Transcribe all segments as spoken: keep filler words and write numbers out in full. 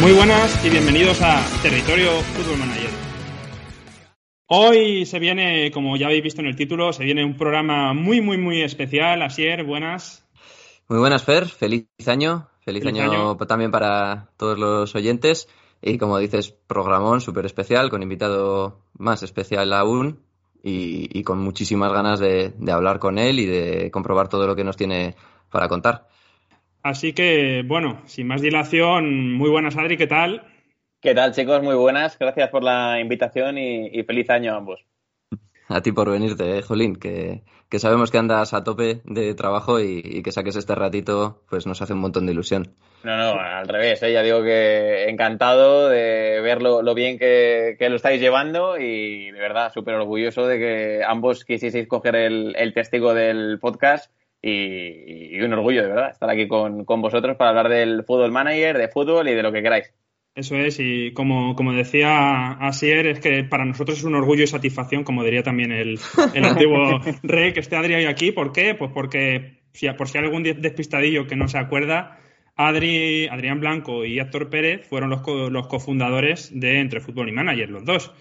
Muy buenas y bienvenidos a Territorio Fútbol Manager. Hoy se viene, como ya habéis visto en el título, se viene un programa muy, muy, muy especial. Asier, buenas. Muy buenas, Fer. Feliz año. Feliz, Feliz año, año también para todos los oyentes. Y como dices, programón súper especial, con invitado más especial aún y, y con muchísimas ganas de, de hablar con él y de comprobar todo lo que nos tiene para contar. Así que, bueno, sin más dilación, muy buenas, Adri, ¿qué tal? ¿Qué tal, chicos? Muy buenas, gracias por la invitación y, y feliz año a ambos. A ti por venirte, eh, Jolín, que, que sabemos que andas a tope de trabajo y, y que saques este ratito, pues nos hace un montón de ilusión. No, no, al revés, ¿eh? Ya digo que encantado de ver lo, lo bien que, que lo estáis llevando y de verdad súper orgulloso de que ambos quisieseis coger el, el testigo del podcast y, y un orgullo de verdad estar aquí con, con vosotros para hablar del Fútbol Manager, de fútbol y de lo que queráis. Eso es, y como, como decía Asier, es que para nosotros es un orgullo y satisfacción, como diría también el, el antiguo rey, que esté Adri hoy aquí. ¿Por qué? Pues porque, si, por si hay algún despistadillo que no se acuerda, Adri, Adrián Blanco y Héctor Pérez fueron los, co, los cofundadores de Entre Fútbol y Manager, los dos.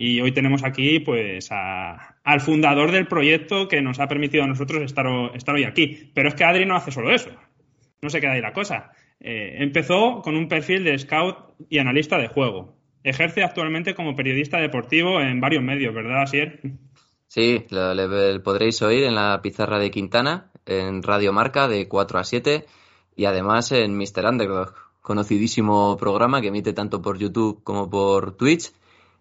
Y hoy tenemos aquí pues a, al fundador del proyecto que nos ha permitido a nosotros estar, estar hoy aquí. Pero es que Adri no hace solo eso, no se queda ahí la cosa. Eh, empezó con un perfil de scout y analista de juego. Ejerce actualmente como periodista deportivo en varios medios, ¿verdad, Asier? Sí, lo, lo podréis oír en la pizarra de Quintana, en Radio Marca de cuatro a siete y además en míster Underdog, conocidísimo programa que emite tanto por YouTube como por Twitch.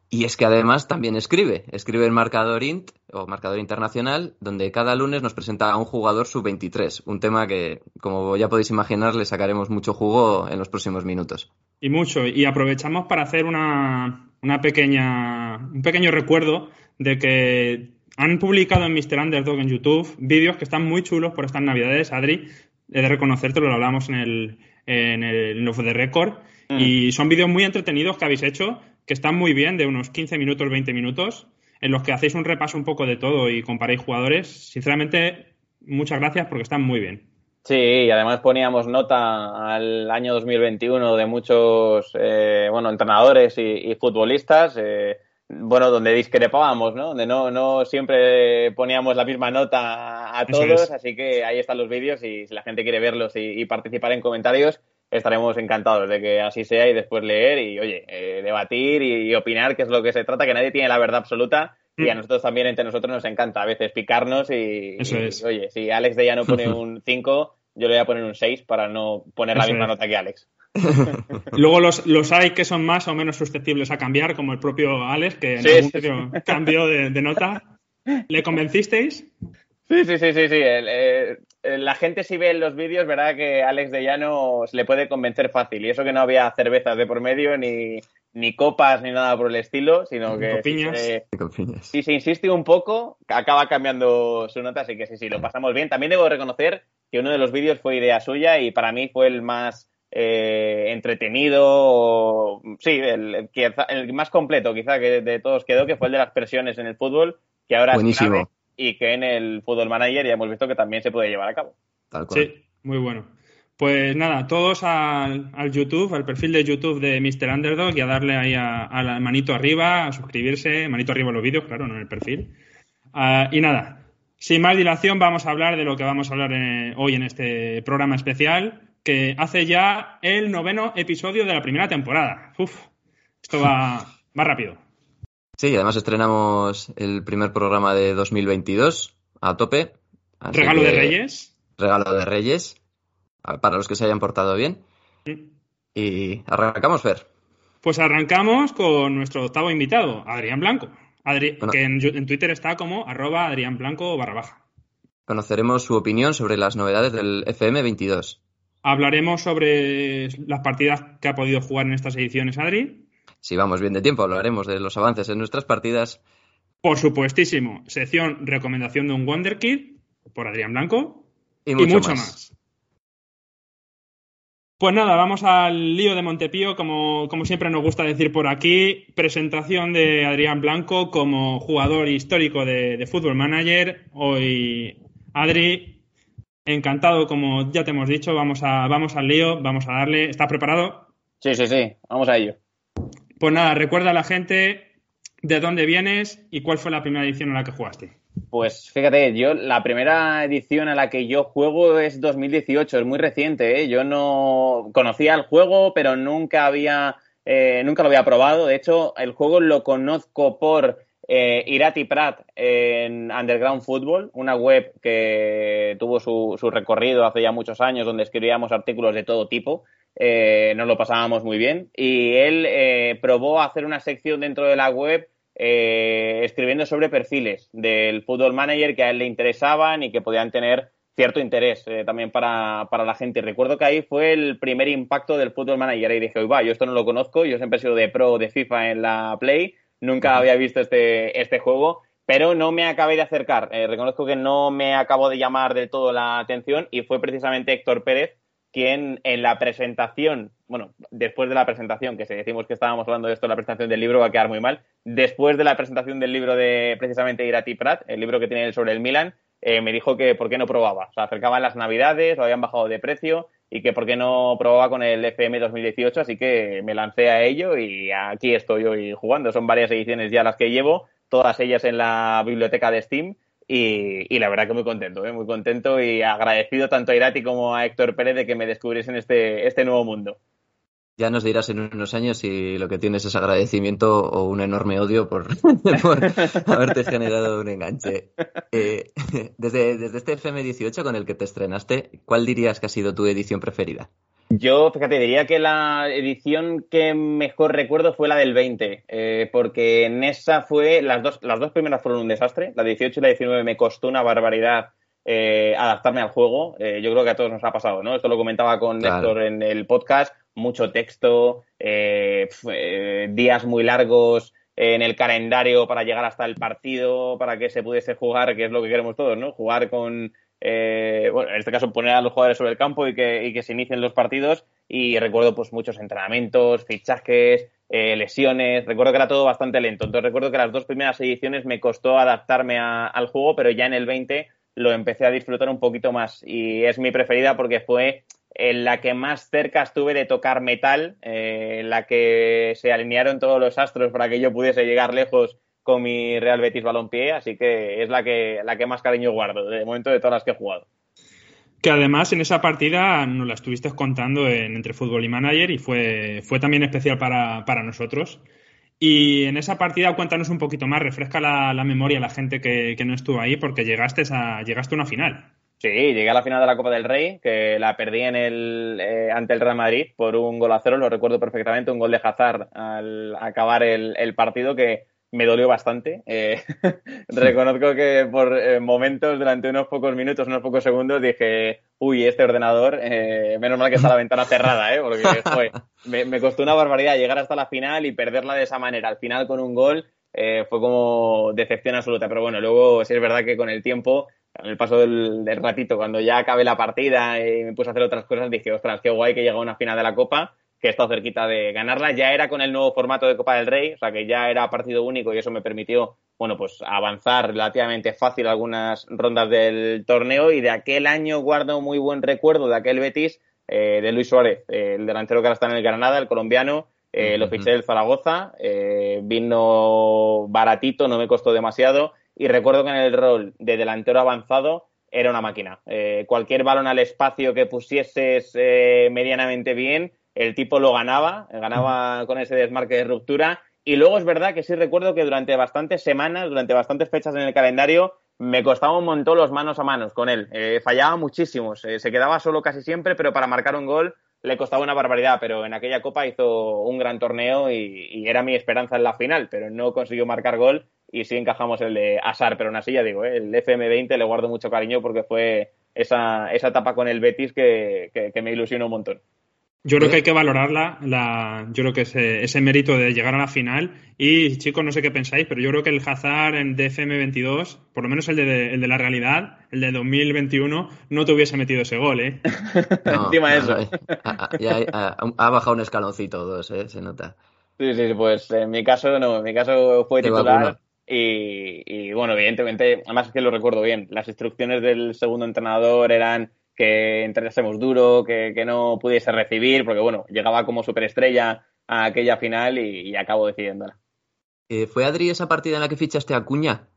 Y es que además también escribe, escribe el Marcador Int o Marcador Internacional, donde cada lunes nos presenta a un jugador sub veintitrés, un tema que, como ya podéis imaginar, le sacaremos mucho jugo en los próximos minutos. Y mucho, y aprovechamos para hacer una, una pequeña, un pequeño recuerdo de que han publicado en míster Underdog en YouTube vídeos que están muy chulos por estas navidades, Adri, he de reconocértelo, lo hablamos en el en el en Off the Record, mm. y son vídeos muy entretenidos que habéis hecho, que están muy bien, de unos quince minutos, veinte minutos, en los que hacéis un repaso un poco de todo y comparáis jugadores. Sinceramente, muchas gracias porque están muy bien. Sí, y además poníamos nota al año dos mil veintiuno de muchos eh, bueno, entrenadores y, y futbolistas, eh, bueno, donde discrepábamos, ¿no? Donde no, no siempre poníamos la misma nota a todos, así que ahí están los vídeos y si la gente quiere verlos y, y participar en comentarios, estaremos encantados de que así sea y después leer y, oye, eh, debatir y, y opinar, que es lo que se trata, que nadie tiene la verdad absoluta mm. y a nosotros también, entre nosotros, nos encanta a veces picarnos y, Eso y es. Oye, si Alex de Llano pone un cinco, yo le voy a poner un seis para no poner Eso la misma es. Nota que Alex. Luego los, los hay que son más o menos susceptibles a cambiar, como el propio Alex, que en sí, algún sitio sí. cambió de, de nota. ¿Le convencisteis? Sí, sí, sí, sí, sí. El, eh, la gente si ve en los vídeos, ¿verdad? Que Alex de Llano se le puede convencer fácil. Y eso que no había cervezas de por medio, ni, ni copas, ni nada por el estilo, sino que Copiñas. Si, eh, Copiñas. Si se insiste un poco, acaba cambiando su nota. Así que sí, sí, lo pasamos bien. También debo reconocer que uno de los vídeos fue idea suya y para mí fue el más eh, entretenido, o, sí, el, quizá, el más completo quizá que de todos quedó, que fue el de las presiones en el fútbol, que ahora Buenísimo. Es clave. Y que en el Fútbol Manager ya hemos visto que también se puede llevar a cabo. Tal cual. Sí, muy bueno. Pues nada, todos al, al YouTube, al perfil de YouTube de míster Underdog y a darle ahí a, a la manito arriba, a suscribirse, manito arriba en los vídeos, claro, no en el perfil. Uh, y nada, sin más dilación vamos a hablar de lo que vamos a hablar en, hoy en este programa especial, que hace ya el noveno episodio de la primera temporada. Uf, esto va, va rápido. Sí, además estrenamos el primer programa de dos mil veintidós a tope. Regalo de Reyes. Regalo de Reyes, para los que se hayan portado bien. Sí. Y arrancamos, Fer. Pues arrancamos con nuestro octavo invitado, Adrián Blanco, Adri- bueno. que en, en Twitter está como arroba Adrián Blanco barra baja. Conoceremos su opinión sobre las novedades del F M veintidós. Hablaremos sobre las partidas que ha podido jugar en estas ediciones, Adri. Si vamos bien de tiempo, hablaremos de los avances en nuestras partidas. Por supuestísimo, sección recomendación de un Wonderkid por Adrián Blanco y mucho, y mucho más. más. Pues nada, vamos al lío de Montepío, como, como siempre nos gusta decir por aquí. Presentación de Adrián Blanco como jugador histórico de, de Fútbol Manager. Hoy, Adri, encantado, como ya te hemos dicho, vamos a vamos al lío, vamos a darle. ¿Estás preparado? Sí, sí, sí, vamos a ello. Pues nada, recuerda a la gente de dónde vienes y cuál fue la primera edición en la que jugaste. Pues fíjate, yo la primera edición a la que yo juego es dos mil dieciocho, es muy reciente, ¿eh? Yo no conocía el juego, pero nunca había, eh, nunca lo había probado. De hecho, el juego lo conozco por eh, Irati Prat en Underground Football, una web que tuvo su, su recorrido hace ya muchos años, donde escribíamos artículos de todo tipo. Eh, nos lo pasábamos muy bien y él eh, probó hacer una sección dentro de la web eh, escribiendo sobre perfiles del Football Manager que a él le interesaban y que podían tener cierto interés eh, también para, para la gente. Recuerdo que ahí fue el primer impacto del Football Manager y dije, va, yo esto no lo conozco, yo siempre he sido de pro de FIFA en la Play, nunca había visto este, este juego, pero no me acabé de acercar, eh, reconozco que no me acabó de llamar del todo la atención y fue precisamente Héctor Pérez quien en la presentación, bueno, después de la presentación, que si decimos que estábamos hablando de esto, la presentación del libro va a quedar muy mal, después de la presentación del libro de precisamente Irati Prat, el libro que tiene él sobre el Milan, eh, me dijo que por qué no probaba, o sea, acercaban las navidades, lo habían bajado de precio y que por qué no probaba con el F M dos mil dieciocho, así que me lancé a ello y aquí estoy hoy jugando, son varias ediciones ya las que llevo, todas ellas en la biblioteca de Steam. Y, y la verdad que muy contento, ¿eh? Muy contento y agradecido tanto a Irati como a Héctor Pérez de que me descubriesen este, este nuevo mundo. Ya nos dirás en unos años si lo que tienes es agradecimiento o un enorme odio por, por haberte generado un enganche. Eh, desde, desde este F M dieciocho con el que te estrenaste, ¿cuál dirías que ha sido tu edición preferida? Yo, fíjate, diría que la edición que mejor recuerdo fue la del veinte, eh, porque en esa fue, las dos, las dos primeras fueron un desastre, la dieciocho y la diecinueve me costó una barbaridad eh, adaptarme al juego, eh, yo creo que a todos nos ha pasado, ¿no? Esto lo comentaba con claro. Héctor en el podcast, mucho texto, eh, pf, eh, días muy largos en el calendario para llegar hasta el partido, para que se pudiese jugar, que es lo que queremos todos, ¿no? Jugar con... Eh, bueno, en este caso poner a los jugadores sobre el campo y que, y que se inicien los partidos y recuerdo pues muchos entrenamientos, fichajes, eh, lesiones, recuerdo que era todo bastante lento, entonces recuerdo que las dos primeras ediciones me costó adaptarme a, al juego, pero ya en el veinte lo empecé a disfrutar un poquito más y es mi preferida porque fue en la que más cerca estuve de tocar metal, eh, en la que se alinearon todos los astros para que yo pudiese llegar lejos con mi Real Betis Balompié, así que es la que la que más cariño guardo, de momento de todas las que he jugado. Que además en esa partida nos la estuviste contando en Entre Fútbol y Manager y fue, fue también especial para, para nosotros. Y en esa partida cuéntanos un poquito más, refresca la, la memoria a la gente que, que no estuvo ahí porque llegaste a, llegaste a una final. Sí, llegué a la final de la Copa del Rey, que la perdí en el eh, ante el Real Madrid por un gol a cero, lo recuerdo perfectamente, un gol de Hazard al acabar el, el partido que me dolió bastante, eh, reconozco que por eh, momentos durante unos pocos minutos, unos pocos segundos dije, uy, este ordenador, eh, menos mal que está la ventana cerrada, eh, porque joder, me, me costó una barbaridad llegar hasta la final y perderla de esa manera, al final con un gol eh, fue como decepción absoluta, pero bueno, luego sí es verdad que con el tiempo, con el paso del, del ratito, cuando ya acabé la partida y me puse a hacer otras cosas, dije, ostras, qué guay que llegó a una final de la Copa, que he estado cerquita de ganarla, ya era con el nuevo formato de Copa del Rey, o sea que ya era partido único y eso me permitió, bueno, pues avanzar relativamente fácil algunas rondas del torneo y de aquel año guardo muy buen recuerdo de aquel Betis, eh, de Luis Suárez, eh, el delantero que ahora está en el Granada, el colombiano, eh, uh-huh. Lo fiché del Zaragoza, eh, vino baratito, no me costó demasiado y recuerdo que en el rol de delantero avanzado era una máquina, eh, cualquier balón al espacio que pusieses eh, medianamente bien, el tipo lo ganaba, ganaba con ese desmarque de ruptura y luego es verdad que sí recuerdo que durante bastantes semanas, durante bastantes fechas en el calendario me costaba un montón los manos a manos con él, eh, fallaba muchísimos, eh, se quedaba solo casi siempre pero para marcar un gol le costaba una barbaridad pero en aquella Copa hizo un gran torneo y, y era mi esperanza en la final pero no consiguió marcar gol y sí encajamos el de Hazard, pero aún así ya digo, eh, el F M veinte le guardo mucho cariño porque fue esa, esa etapa con el Betis que, que, que me ilusionó un montón. Yo creo que hay que valorarla, la, yo creo que ese, ese mérito de llegar a la final y chicos, no sé qué pensáis, pero yo creo que el Hazard en D F M veintidós, por lo menos el de, el de la realidad, el de dos mil veintiuno, no te hubiese metido ese gol, ¿eh? No, encima de eso. Ha, ya, ha, ha bajado un escaloncito o dos, ¿eh? Se nota. Sí, sí, pues en mi caso no, en mi caso fue titular y, y bueno, evidentemente, además es que lo recuerdo bien, las instrucciones del segundo entrenador eran que entrenásemos duro, que, que no pudiese recibir, porque bueno, llegaba como superestrella a aquella final y, y acabo decidiéndola. Eh, ¿Fue, Adri, esa partida en la que fichaste a Cunha?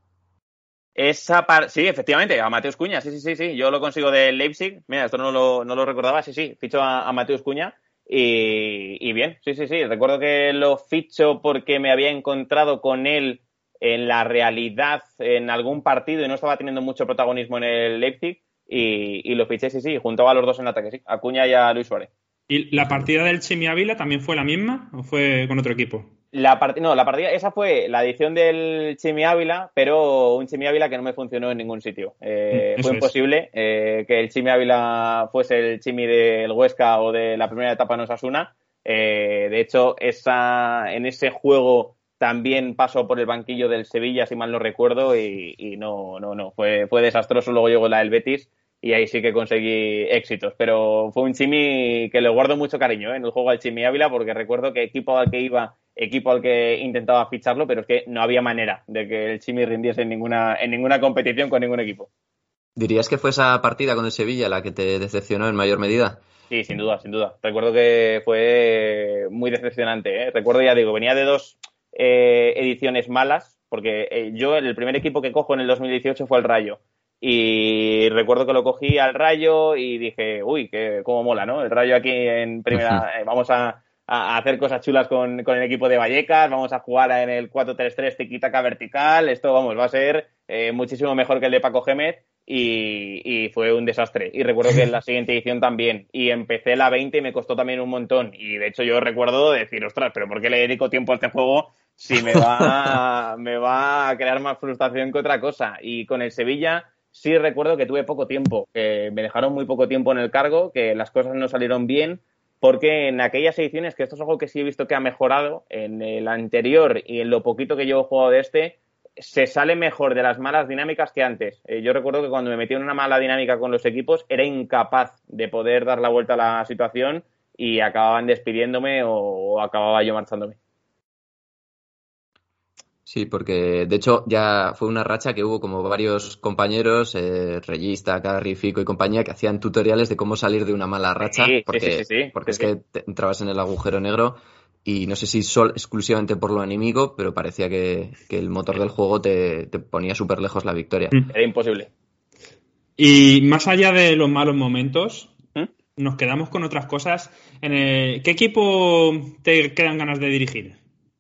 Esa par... Sí, efectivamente, a Matheus Cunha, sí, sí, sí, sí. Yo lo consigo del Leipzig, mira, esto no lo, no lo recordaba, sí, sí, ficho a, a Matheus Cunha y, y bien, sí, sí, sí, recuerdo que lo ficho porque me había encontrado con él en la realidad en algún partido y no estaba teniendo mucho protagonismo en el Leipzig y, y lo fiché, sí, sí, juntaba a los dos en ataque, sí, a Cunha y a Luis Suárez. ¿Y la partida del Chimi Ávila también fue la misma o fue con otro equipo? La part- no, la partida, esa fue la edición del Chimi Ávila, pero un Chimi Ávila que no me funcionó en ningún sitio. Eh, fue imposible eh, que el Chimi Ávila fuese el Chimi del Huesca o de la primera etapa en Osasuna. Eh, de hecho, esa, en ese juego también pasó por el banquillo del Sevilla, si mal no recuerdo, y, y no, no, no, fue, fue desastroso. Luego llegó la del Betis y ahí sí que conseguí éxitos, pero fue un Chimi que le guardo mucho cariño, ¿eh?, en el juego al Chimi Ávila, porque recuerdo que equipo al que iba, equipo al que intentaba ficharlo, pero es que no había manera de que el Chimi rindiese en ninguna, en ninguna competición con ningún equipo. ¿Dirías que fue esa partida con el Sevilla la que te decepcionó en mayor medida? Sí, sin duda, sin duda. Recuerdo que fue muy decepcionante, ¿eh? Recuerdo, ya digo, venía de dos eh, ediciones malas, porque eh, yo el primer equipo que cojo en el dos mil dieciocho fue el Rayo. Y recuerdo que lo cogí al Rayo y dije, uy, que cómo mola, ¿no? El Rayo aquí en primera, eh, vamos a... a hacer cosas chulas con, con el equipo de Vallecas, vamos a jugar en el cuatro tres tres tiquitaca vertical, esto, vamos, va a ser eh, muchísimo mejor que el de Paco Gémez y, y fue un desastre. Y recuerdo que en la siguiente edición también, y empecé la veinte y me costó también un montón, y de hecho yo recuerdo decir, ostras, pero ¿por qué le dedico tiempo a este juego si me va, me va a crear más frustración que otra cosa? Y con el Sevilla sí recuerdo que tuve poco tiempo, que me dejaron muy poco tiempo en el cargo, que las cosas no salieron bien, porque en aquellas ediciones, que esto es algo que sí he visto que ha mejorado en el anterior y en lo poquito que llevo jugado de este, se sale mejor de las malas dinámicas que antes. Eh, yo recuerdo que cuando me metí en una mala dinámica con los equipos era incapaz de poder dar la vuelta a la situación y acababan despidiéndome o, o acababa yo marchándome. Sí, porque de hecho ya fue una racha que hubo como varios compañeros, eh, Reyista, Carri, Fico y compañía, que hacían tutoriales de cómo salir de una mala racha, sí, porque, sí, sí, sí, sí, porque sí, es sí. que entrabas en el agujero negro y no sé si solo exclusivamente por lo anímico, pero parecía que, que el motor del juego te, te ponía súper lejos la victoria. Era imposible. Y más allá de los malos momentos, ¿eh?, nos quedamos con otras cosas. En el, ¿qué equipo te quedan ganas de dirigir?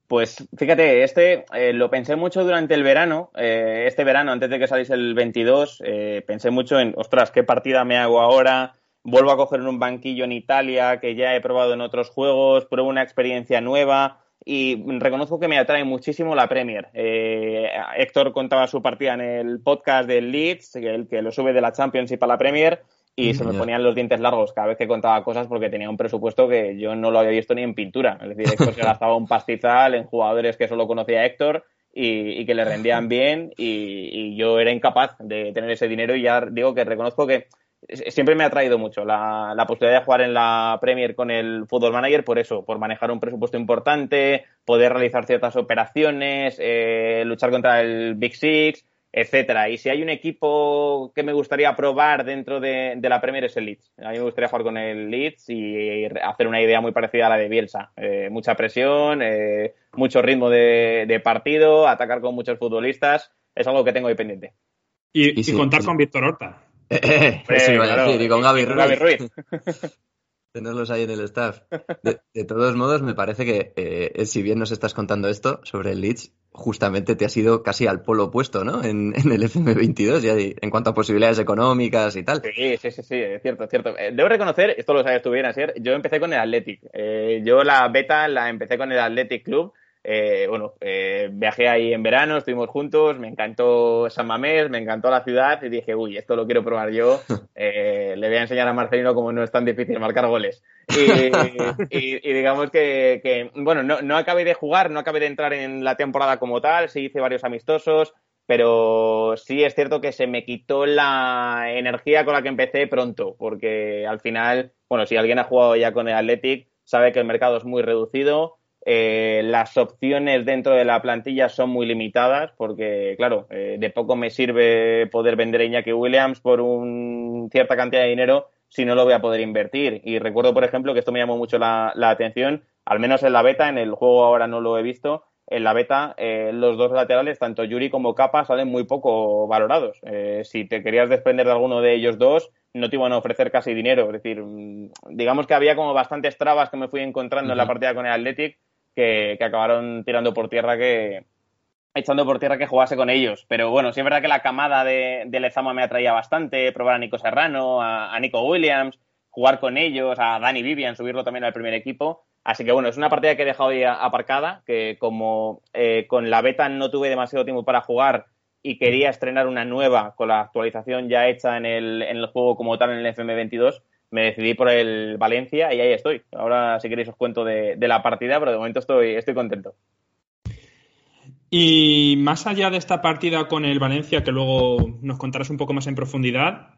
Pues fíjate, este eh, lo pensé mucho durante el verano, eh, este verano antes de que saliese el veintidós, eh, pensé mucho en, ostras, ¿qué partida me hago ahora? Vuelvo a coger un banquillo en Italia que ya he probado en otros juegos, pruebo una experiencia nueva y reconozco que me atrae muchísimo la Premier. Eh, Héctor contaba su partida en el podcast del Leeds, el que lo sube de la Championship a la Premier, y se me ponían los dientes largos cada vez que contaba cosas porque tenía un presupuesto que yo no lo había visto ni en pintura. Es decir, Héctor se gastaba un pastizal en jugadores que solo conocía a Héctor y, y que le rendían bien y, y yo era incapaz de tener ese dinero y ya digo que reconozco que siempre me ha atraído mucho la, la posibilidad de jugar en la Premier con el Football Manager por eso, por manejar un presupuesto importante, poder realizar ciertas operaciones, eh, luchar contra el Big Six, etcétera. Y si hay un equipo que me gustaría probar dentro de, de la Premier es el Leeds. A mí me gustaría jugar con el Leeds y hacer una idea muy parecida a la de Bielsa. Eh, mucha presión, eh, mucho ritmo de, de partido, atacar con muchos futbolistas. Es algo que tengo ahí pendiente. Y, y, sí, y contar sí. con Víctor Horta. Eh, eh, pues, eso iba claro, a decir. Y con Gaby Ruiz. Gaby Ruiz. Tenerlos ahí en el staff. De, de todos modos, me parece que eh, si bien nos estás contando esto sobre el Leeds, justamente te has ido casi al polo opuesto, ¿no? En, en el F M veintidós, ya de, en cuanto a posibilidades económicas y tal. Sí, sí, sí, sí, es cierto, es cierto. Debo reconocer, esto lo sabes tú bien, Asier, yo empecé con el Athletic. Eh, yo la beta la empecé con el Athletic Club. Eh, bueno, eh, viajé ahí en verano, estuvimos juntos, me encantó San Mamés, me encantó la ciudad y dije, uy, esto lo quiero probar yo, eh, le voy a enseñar a Marcelino cómo no es tan difícil marcar goles. Y, y, y digamos que, que bueno, no, no acabé de jugar, no acabé de entrar en la temporada como tal, sí hice varios amistosos, pero sí es cierto que se me quitó la energía con la que empecé pronto, porque al final, bueno, si alguien ha jugado ya con el Athletic, sabe que el mercado es muy reducido. Eh, las opciones dentro de la plantilla son muy limitadas porque, claro, eh, de poco me sirve poder vender a Iñaki Williams por un cierta cantidad de dinero si no lo voy a poder invertir. Y recuerdo, por ejemplo, que esto me llamó mucho la, la atención, al menos en la beta, en el juego ahora no lo he visto, en la beta eh, los dos laterales, tanto Yuri como Capa, salen muy poco valorados. Eh, si te querías desprender de alguno de ellos dos, no te iban a ofrecer casi dinero. Es decir, digamos que había como bastantes trabas que me fui encontrando uh-huh. en la partida con el Athletic que, que acabaron tirando por tierra que... echando por tierra que jugase con ellos. Pero bueno, sí es verdad que la camada de, de Lezama me atraía bastante, probar a Nico Serrano, a, a Nico Williams, jugar con ellos, a Dani Vivian, subirlo también al primer equipo. Así que bueno, es una partida que he dejado ahí aparcada, que como eh, con la beta no tuve demasiado tiempo para jugar y quería estrenar una nueva con la actualización ya hecha en el, en el juego como tal en el F M veintidós, me decidí por el Valencia y ahí estoy. Ahora si queréis os cuento de, de la partida, pero de momento estoy, estoy contento. Y más allá de esta partida con el Valencia, que luego nos contarás un poco más en profundidad,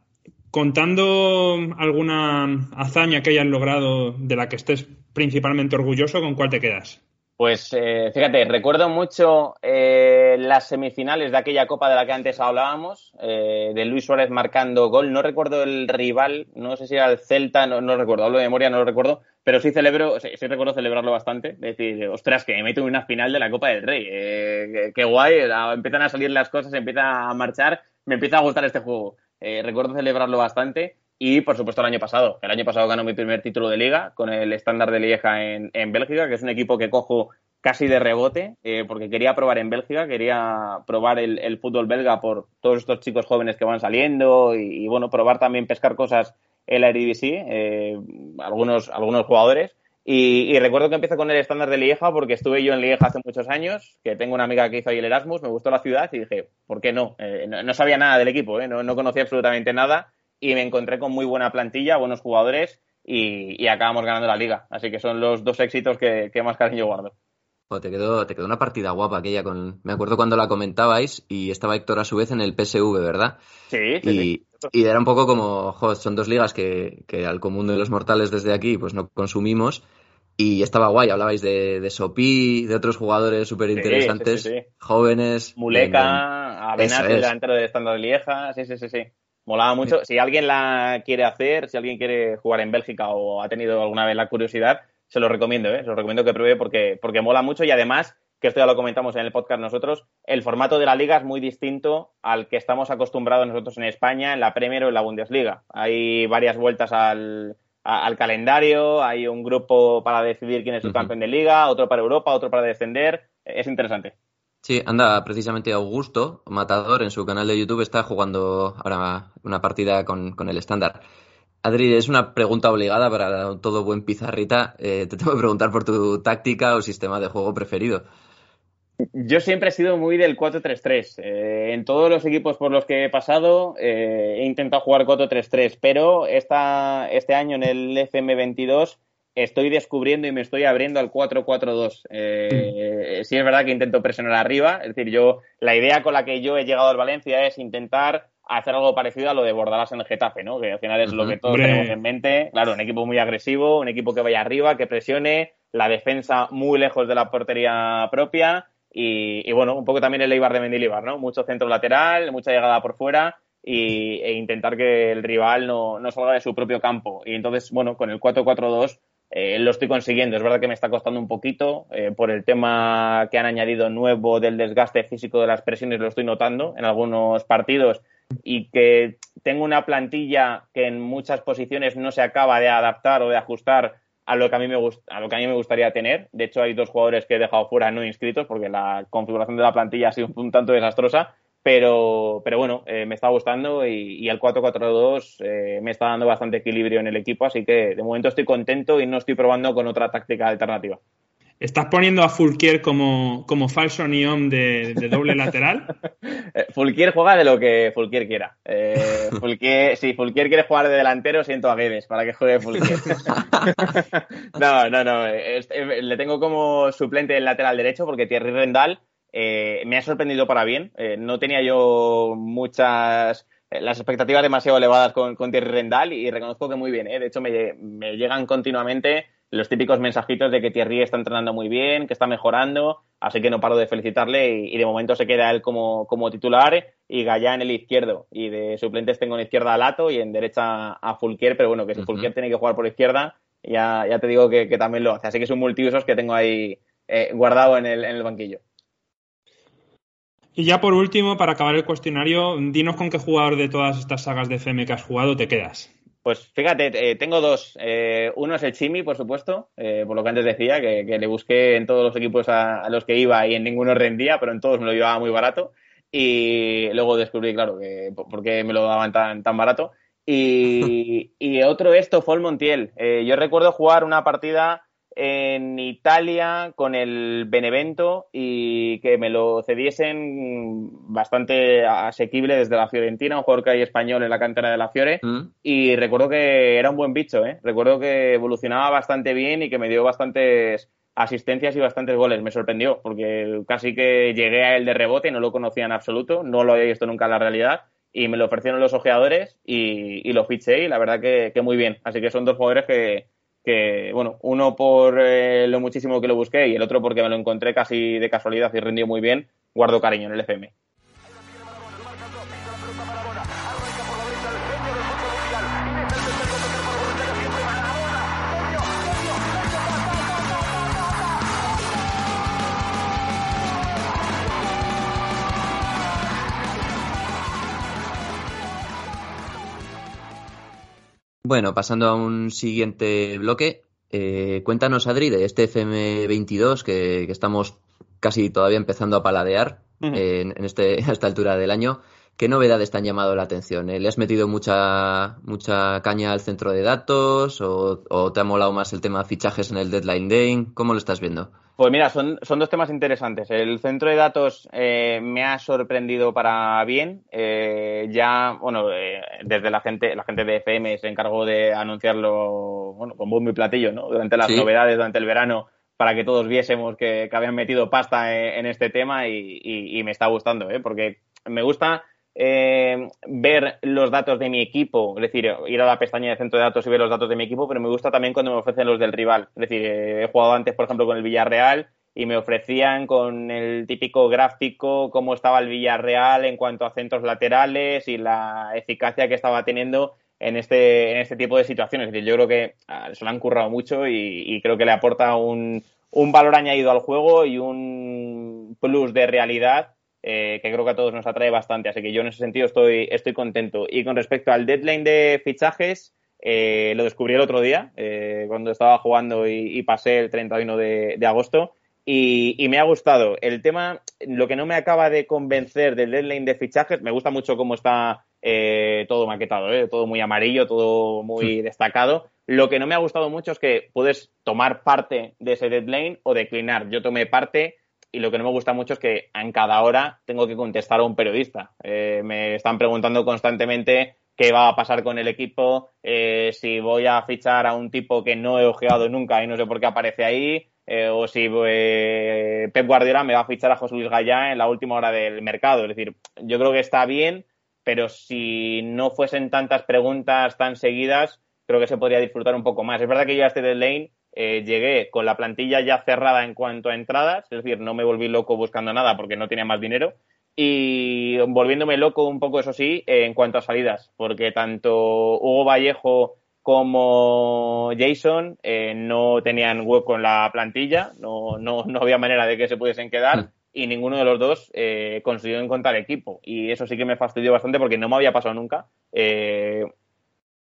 contando alguna hazaña que hayas logrado de la que estés principalmente orgulloso, ¿con cuál te quedas? Pues eh, fíjate, recuerdo mucho eh, las semifinales de aquella Copa de la que antes hablábamos, eh, de Luis Suárez marcando gol. No recuerdo el rival, no sé si era el Celta, no, no recuerdo, hablo de memoria, no lo recuerdo, pero sí celebro, sí, sí recuerdo celebrarlo bastante. Es decir, ostras, que me meto en una final de la Copa del Rey, eh, qué guay, empiezan a salir las cosas, empieza a marchar, me empieza a gustar este juego. Eh, recuerdo celebrarlo bastante. Y, por supuesto, el año pasado. El año pasado ganó mi primer título de Liga con el Standard de Lieja en, en Bélgica, que es un equipo que cojo casi de rebote, eh, porque quería probar en Bélgica, quería probar el, el fútbol belga por todos estos chicos jóvenes que van saliendo y, y bueno, probar también pescar cosas en la Eredivisie, eh, algunos, algunos jugadores. Y, y recuerdo que empiezo con el Standard de Lieja porque estuve yo en Lieja hace muchos años, que tengo una amiga que hizo ahí el Erasmus, me gustó la ciudad y dije, ¿por qué no? Eh, no, no sabía nada del equipo, eh, no, no conocía absolutamente nada. Y me encontré con muy buena plantilla, buenos jugadores y, y acabamos ganando la Liga. Así que son los dos éxitos que, que más cariño guardo. Oh, te, quedó, te quedó una partida guapa aquella. Con, me acuerdo cuando la comentabais y estaba Héctor a su vez en el P S V, ¿verdad? Sí, sí. Y, sí. y era un poco como, jo, son dos ligas que, que al común de los mortales desde aquí pues no consumimos. Y estaba guay, hablabais de, de Sopí, de otros jugadores súper interesantes, sí, sí, sí, sí. jóvenes. Muleka, Avenaz, el delantero de Standard de Lieja, sí, sí, sí, sí. Molaba mucho. Si alguien la quiere hacer, si alguien quiere jugar en Bélgica o ha tenido alguna vez la curiosidad, se lo recomiendo, ¿eh? Se lo recomiendo que pruebe porque, porque mola mucho y además, que esto ya lo comentamos en el podcast nosotros, el formato de la liga es muy distinto al que estamos acostumbrados nosotros en España, en la Premier o en la Bundesliga. Hay varias vueltas al, a, al calendario, hay un grupo para decidir quién es el uh-huh. campeón de liga, otro para Europa, otro para descender. Es interesante. Sí, anda, precisamente Augusto Matador en su canal de YouTube está jugando ahora una partida con, con el Standard. Adri, es una pregunta obligada para todo buen pizarrita. Eh, te tengo que preguntar por tu táctica o sistema de juego preferido. Yo siempre he sido muy del cuatro tres tres. Eh, en todos los equipos por los que he pasado eh, he intentado jugar cuatro tres tres, pero esta, este año en el F M veintidós... estoy descubriendo y me estoy abriendo al cuatro cuatro dos. Eh, sí es verdad que intento presionar arriba. Es decir, yo la idea con la que yo he llegado al Valencia es intentar hacer algo parecido a lo de Bordalás en el Getafe, ¿no? Que al final es lo que todos Hombre. tenemos en mente. Claro, un equipo muy agresivo, un equipo que vaya arriba, que presione, la defensa muy lejos de la portería propia y, y bueno, un poco también el Eibar de Mendilibar, ¿no? Mucho centro lateral, mucha llegada por fuera... Y, e intentar que el rival no, no salga de su propio campo. Y entonces, bueno, con el cuatro cuatro dos eh, lo estoy consiguiendo. Es verdad que me está costando un poquito eh, por el tema que han añadido nuevo del desgaste físico de las presiones, lo estoy notando en algunos partidos y que tengo una plantilla que en muchas posiciones no se acaba de adaptar o de ajustar a lo que a mí me gust- a lo que a mí me gustaría tener. De hecho, hay dos jugadores que he dejado fuera no inscritos porque la configuración de la plantilla ha sido un tanto desastrosa. Pero, pero bueno, eh, me está gustando y, y el cuatro cuatro dos eh, me está dando bastante equilibrio en el equipo, así que de momento estoy contento y no estoy probando con otra táctica alternativa. ¿Estás poniendo a Fulquier como, como falso Neon de, de doble lateral? Fulquier juega de lo que Fulquier quiera. Eh, Fulquier, si Fulquier quiere jugar de delantero, siento a Guedes para que juegue Fulquier. no, no, no. Este, le tengo como suplente del lateral derecho porque Thierry Rendall Eh, me ha sorprendido para bien. Eh, no tenía yo muchas eh, las expectativas demasiado elevadas con, con Thierry Rendall y reconozco que muy bien. Eh. De hecho, me, me llegan continuamente los típicos mensajitos de que Thierry está entrenando muy bien, que está mejorando, así que no paro de felicitarle y, y de momento se queda él como, como titular y Gayà en el izquierdo. Y de suplentes tengo en izquierda a Lato y en derecha a Fulquier, pero bueno, que si uh-huh. Fulquier tiene que jugar por izquierda, ya, ya te digo que, que también lo hace. Así que es un multiusos que tengo ahí eh, guardado en el, en el banquillo. Y ya por último, para acabar el cuestionario, dinos con qué jugador de todas estas sagas de F M que has jugado te quedas. Pues fíjate, eh, tengo dos. Eh, uno es el Chimi, por supuesto, eh, por lo que antes decía, que, que le busqué en todos los equipos a, a los que iba y en ninguno rendía, pero en todos me lo llevaba muy barato. Y luego descubrí, claro, que por qué me lo daban tan, tan barato. Y, y otro es Tofol Montiel. Eh, yo recuerdo jugar una partida en Italia con el Benevento y que me lo cediesen bastante asequible desde la Fiorentina, un jugador que hay español en la cantera de la Fiore, ¿Mm? Y recuerdo que era un buen bicho, ¿eh? Recuerdo que evolucionaba bastante bien y que me dio bastantes asistencias y bastantes goles. Me sorprendió porque casi que llegué a él de rebote, no lo conocía en absoluto, no lo había visto nunca en la realidad y me lo ofrecieron los ojeadores y, y lo fiché y la verdad que, que muy bien. Así que son dos jugadores que que, bueno, uno por eh, lo muchísimo que lo busqué y el otro porque me lo encontré casi de casualidad y rendió muy bien, guardo cariño en el F M. Bueno, pasando a un siguiente bloque, eh, cuéntanos, Adri, de este F M veintidós que, que estamos casi todavía empezando a paladear uh-huh. eh, en este, a esta altura del año. ¿Qué novedades te han llamado la atención? ¿Eh? ¿Le has metido mucha mucha caña al centro de datos o, o te ha molado más el tema fichajes en el deadline day? ¿Cómo lo estás viendo? Pues mira, son, son dos temas interesantes. El centro de datos eh, me ha sorprendido para bien. Eh, ya, bueno, eh, desde la gente la gente de F M se encargó de anunciarlo, bueno, con bombo y platillo, ¿no? Durante las sí. novedades, durante el verano, para que todos viésemos que, que habían metido pasta en, en este tema y, y, y me está gustando, ¿eh? Porque me gusta eh, ver los datos de mi equipo, es decir, ir a la pestaña de centro de datos y ver los datos de mi equipo, pero me gusta también cuando me ofrecen los del rival, es decir, eh, he jugado antes, por ejemplo, con el Villarreal y me ofrecían con el típico gráfico cómo estaba el Villarreal en cuanto a centros laterales y la eficacia que estaba teniendo en este en este tipo de situaciones. Es decir, yo creo que ah, se lo han currado mucho y, y creo que le aporta un, un valor añadido al juego y un plus de realidad Eh, que creo que a todos nos atrae bastante, así que yo en ese sentido estoy, estoy contento. Y con respecto al deadline de fichajes, eh, lo descubrí el otro día, eh, cuando estaba jugando y, y pasé el treinta y uno de agosto y, y me ha gustado. El tema, lo que no me acaba de convencer del deadline de fichajes, me gusta mucho cómo está eh, todo maquetado, eh, todo muy amarillo, todo muy sí. destacado. Lo que no me ha gustado mucho es que puedes tomar parte de ese deadline o declinar. Yo tomé parte. Y lo que no me gusta mucho es que en cada hora tengo que contestar a un periodista. Eh, me están preguntando constantemente qué va a pasar con el equipo, eh, si voy a fichar a un tipo que no he ojeado nunca y no sé por qué aparece ahí, eh, o si eh, Pep Guardiola me va a fichar a José Luis Gayà en la última hora del mercado. Es decir, yo creo que está bien, pero si no fuesen tantas preguntas tan seguidas, creo que se podría disfrutar un poco más. Es verdad que yo a este deadline Eh, llegué con la plantilla ya cerrada en cuanto a entradas, es decir, no me volví loco buscando nada porque no tenía más dinero y volviéndome loco un poco, eso sí, eh, en cuanto a salidas, porque tanto Hugo Vallejo como Jason eh, no tenían hueco en la plantilla, no, no, no había manera de que se pudiesen quedar y ninguno de los dos eh, consiguió encontrar equipo y eso sí que me fastidió bastante porque no me había pasado nunca eh,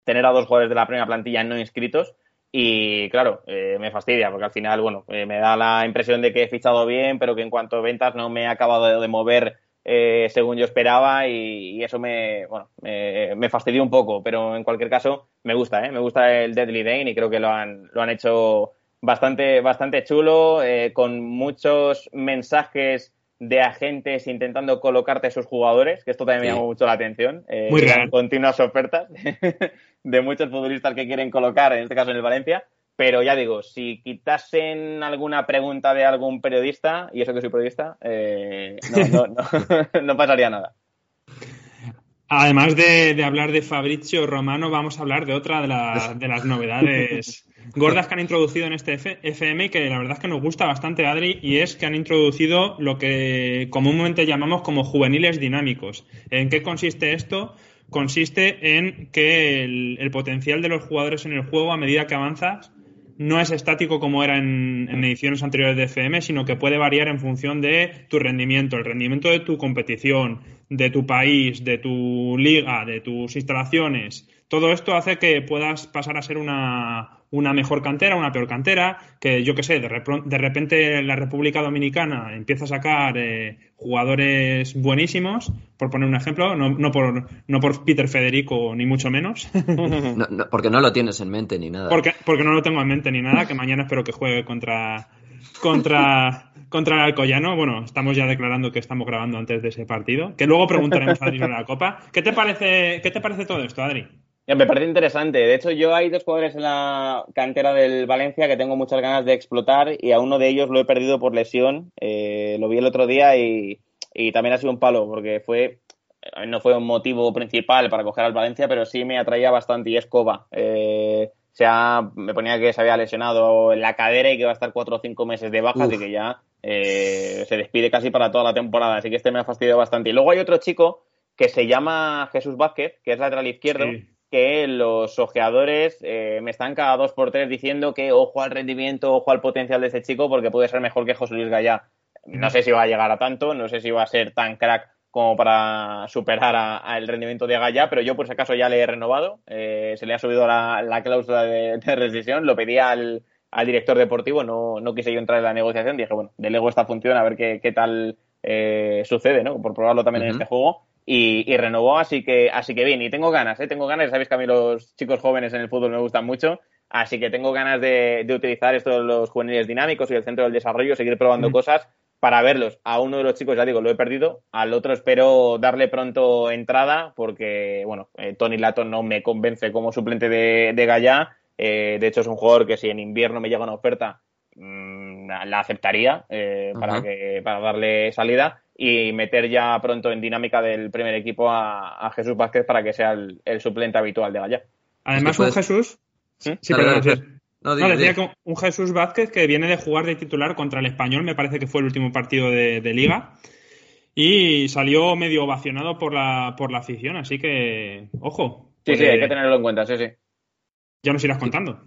tener a dos jugadores de la primera plantilla no inscritos. Y claro, eh, me fastidia porque al final, bueno, eh, me da la impresión de que he fichado bien, pero que en cuanto a ventas no me he acabado de mover eh, según yo esperaba y, y eso me, bueno, eh, me fastidió un poco, pero en cualquier caso me gusta, ¿eh? Me gusta el Deadly Dane y creo que lo han, lo han hecho bastante, bastante chulo, eh, con muchos mensajes de agentes intentando colocarte sus jugadores, que esto también sí. me llamó mucho la atención. Eh, Muy bien. Continuas ofertas de muchos futbolistas que quieren colocar, en este caso en el Valencia, pero ya digo, si quitasen alguna pregunta de algún periodista, y eso que soy periodista, eh, no, no, no, no pasaría nada. Además de, de hablar de Fabrizio Romano, vamos a hablar de otra de, la, de las novedades gordas que han introducido en este F M, que la verdad es que nos gusta bastante, Adri, y es que han introducido lo que comúnmente llamamos como juveniles dinámicos. ¿En qué consiste esto? Consiste en que el, el potencial de los jugadores en el juego a medida que avanzas no es estático como era en, en ediciones anteriores de F M, sino que puede variar en función de tu rendimiento, el rendimiento de tu competición, de tu país, de tu liga, de tus instalaciones. Todo esto hace que puedas pasar a ser una, una mejor cantera, una peor cantera, que yo qué sé, de, repro- de repente la República Dominicana empieza a sacar eh, jugadores buenísimos, por poner un ejemplo, no, no, por, no por Peter Federico, ni mucho menos. No, no, porque no lo tienes en mente ni nada. Porque, porque no lo tengo en mente ni nada, que mañana espero que juegue contra... Contra, contra el Alcoyano. Bueno, estamos ya declarando que estamos grabando antes de ese partido, que luego preguntaremos a Adri sobre la Copa. ¿Qué te parece, qué te parece todo esto, Adri? Ya, me parece interesante. De hecho, yo hay dos jugadores en la cantera del Valencia que tengo muchas ganas de explotar y a uno de ellos lo he perdido por lesión. Eh, lo vi el otro día y, y también ha sido un palo porque fue no fue un motivo principal para coger al Valencia, pero sí me atraía bastante y es Coba. Eh... O sea, me ponía que se había lesionado en la cadera y que va a estar cuatro o cinco meses de baja, Uf. así que ya eh, se despide casi para toda la temporada. Así que este me ha fastidiado bastante. Y luego hay otro chico que se llama Jesús Vázquez, que es lateral izquierdo, sí. que los ojeadores eh, me están cada dos por tres diciendo que ojo al rendimiento, ojo al potencial de este chico, porque puede ser mejor que José Luis Gayà. No sé si va a llegar a tanto, no sé si va a ser tan crack como para superar al rendimiento de Gayà, pero yo por si acaso ya le he renovado, eh, se le ha subido la, la cláusula de, de rescisión, lo pedí al, al director deportivo, no, no quise yo entrar en la negociación, dije, bueno, delego esta función a ver qué, qué tal eh, sucede, ¿no? Por probarlo también uh-huh. en este juego, y, y renovó, así que así que bien, y tengo ganas, ¿eh? tengo ganas, sabéis que a mí los chicos jóvenes en el fútbol me gustan mucho, así que tengo ganas de, de utilizar esto de los juveniles dinámicos y el centro del desarrollo, seguir probando uh-huh. cosas, para verlos. A uno de los chicos, ya digo, lo he perdido, al otro espero darle pronto entrada porque, bueno, eh, Toni Lato no me convence como suplente de, de Gayà, eh, de hecho es un jugador que si en invierno me llega una oferta mmm, la aceptaría eh, uh-huh. para que para darle salida y meter ya pronto en dinámica del primer equipo a, a Jesús Vázquez para que sea el, el suplente habitual de Gayà. Además un Jesús... ¿Eh? Sí, perdón, sí. No, digo, no, decía que un Jesús Vázquez que viene de jugar de titular contra el Español, me parece que fue el último partido de, de Liga, y salió medio ovacionado por la por la afición, así que, ojo. Sí, pues, sí, hay que tenerlo en cuenta, sí, sí. Ya nos irás contando.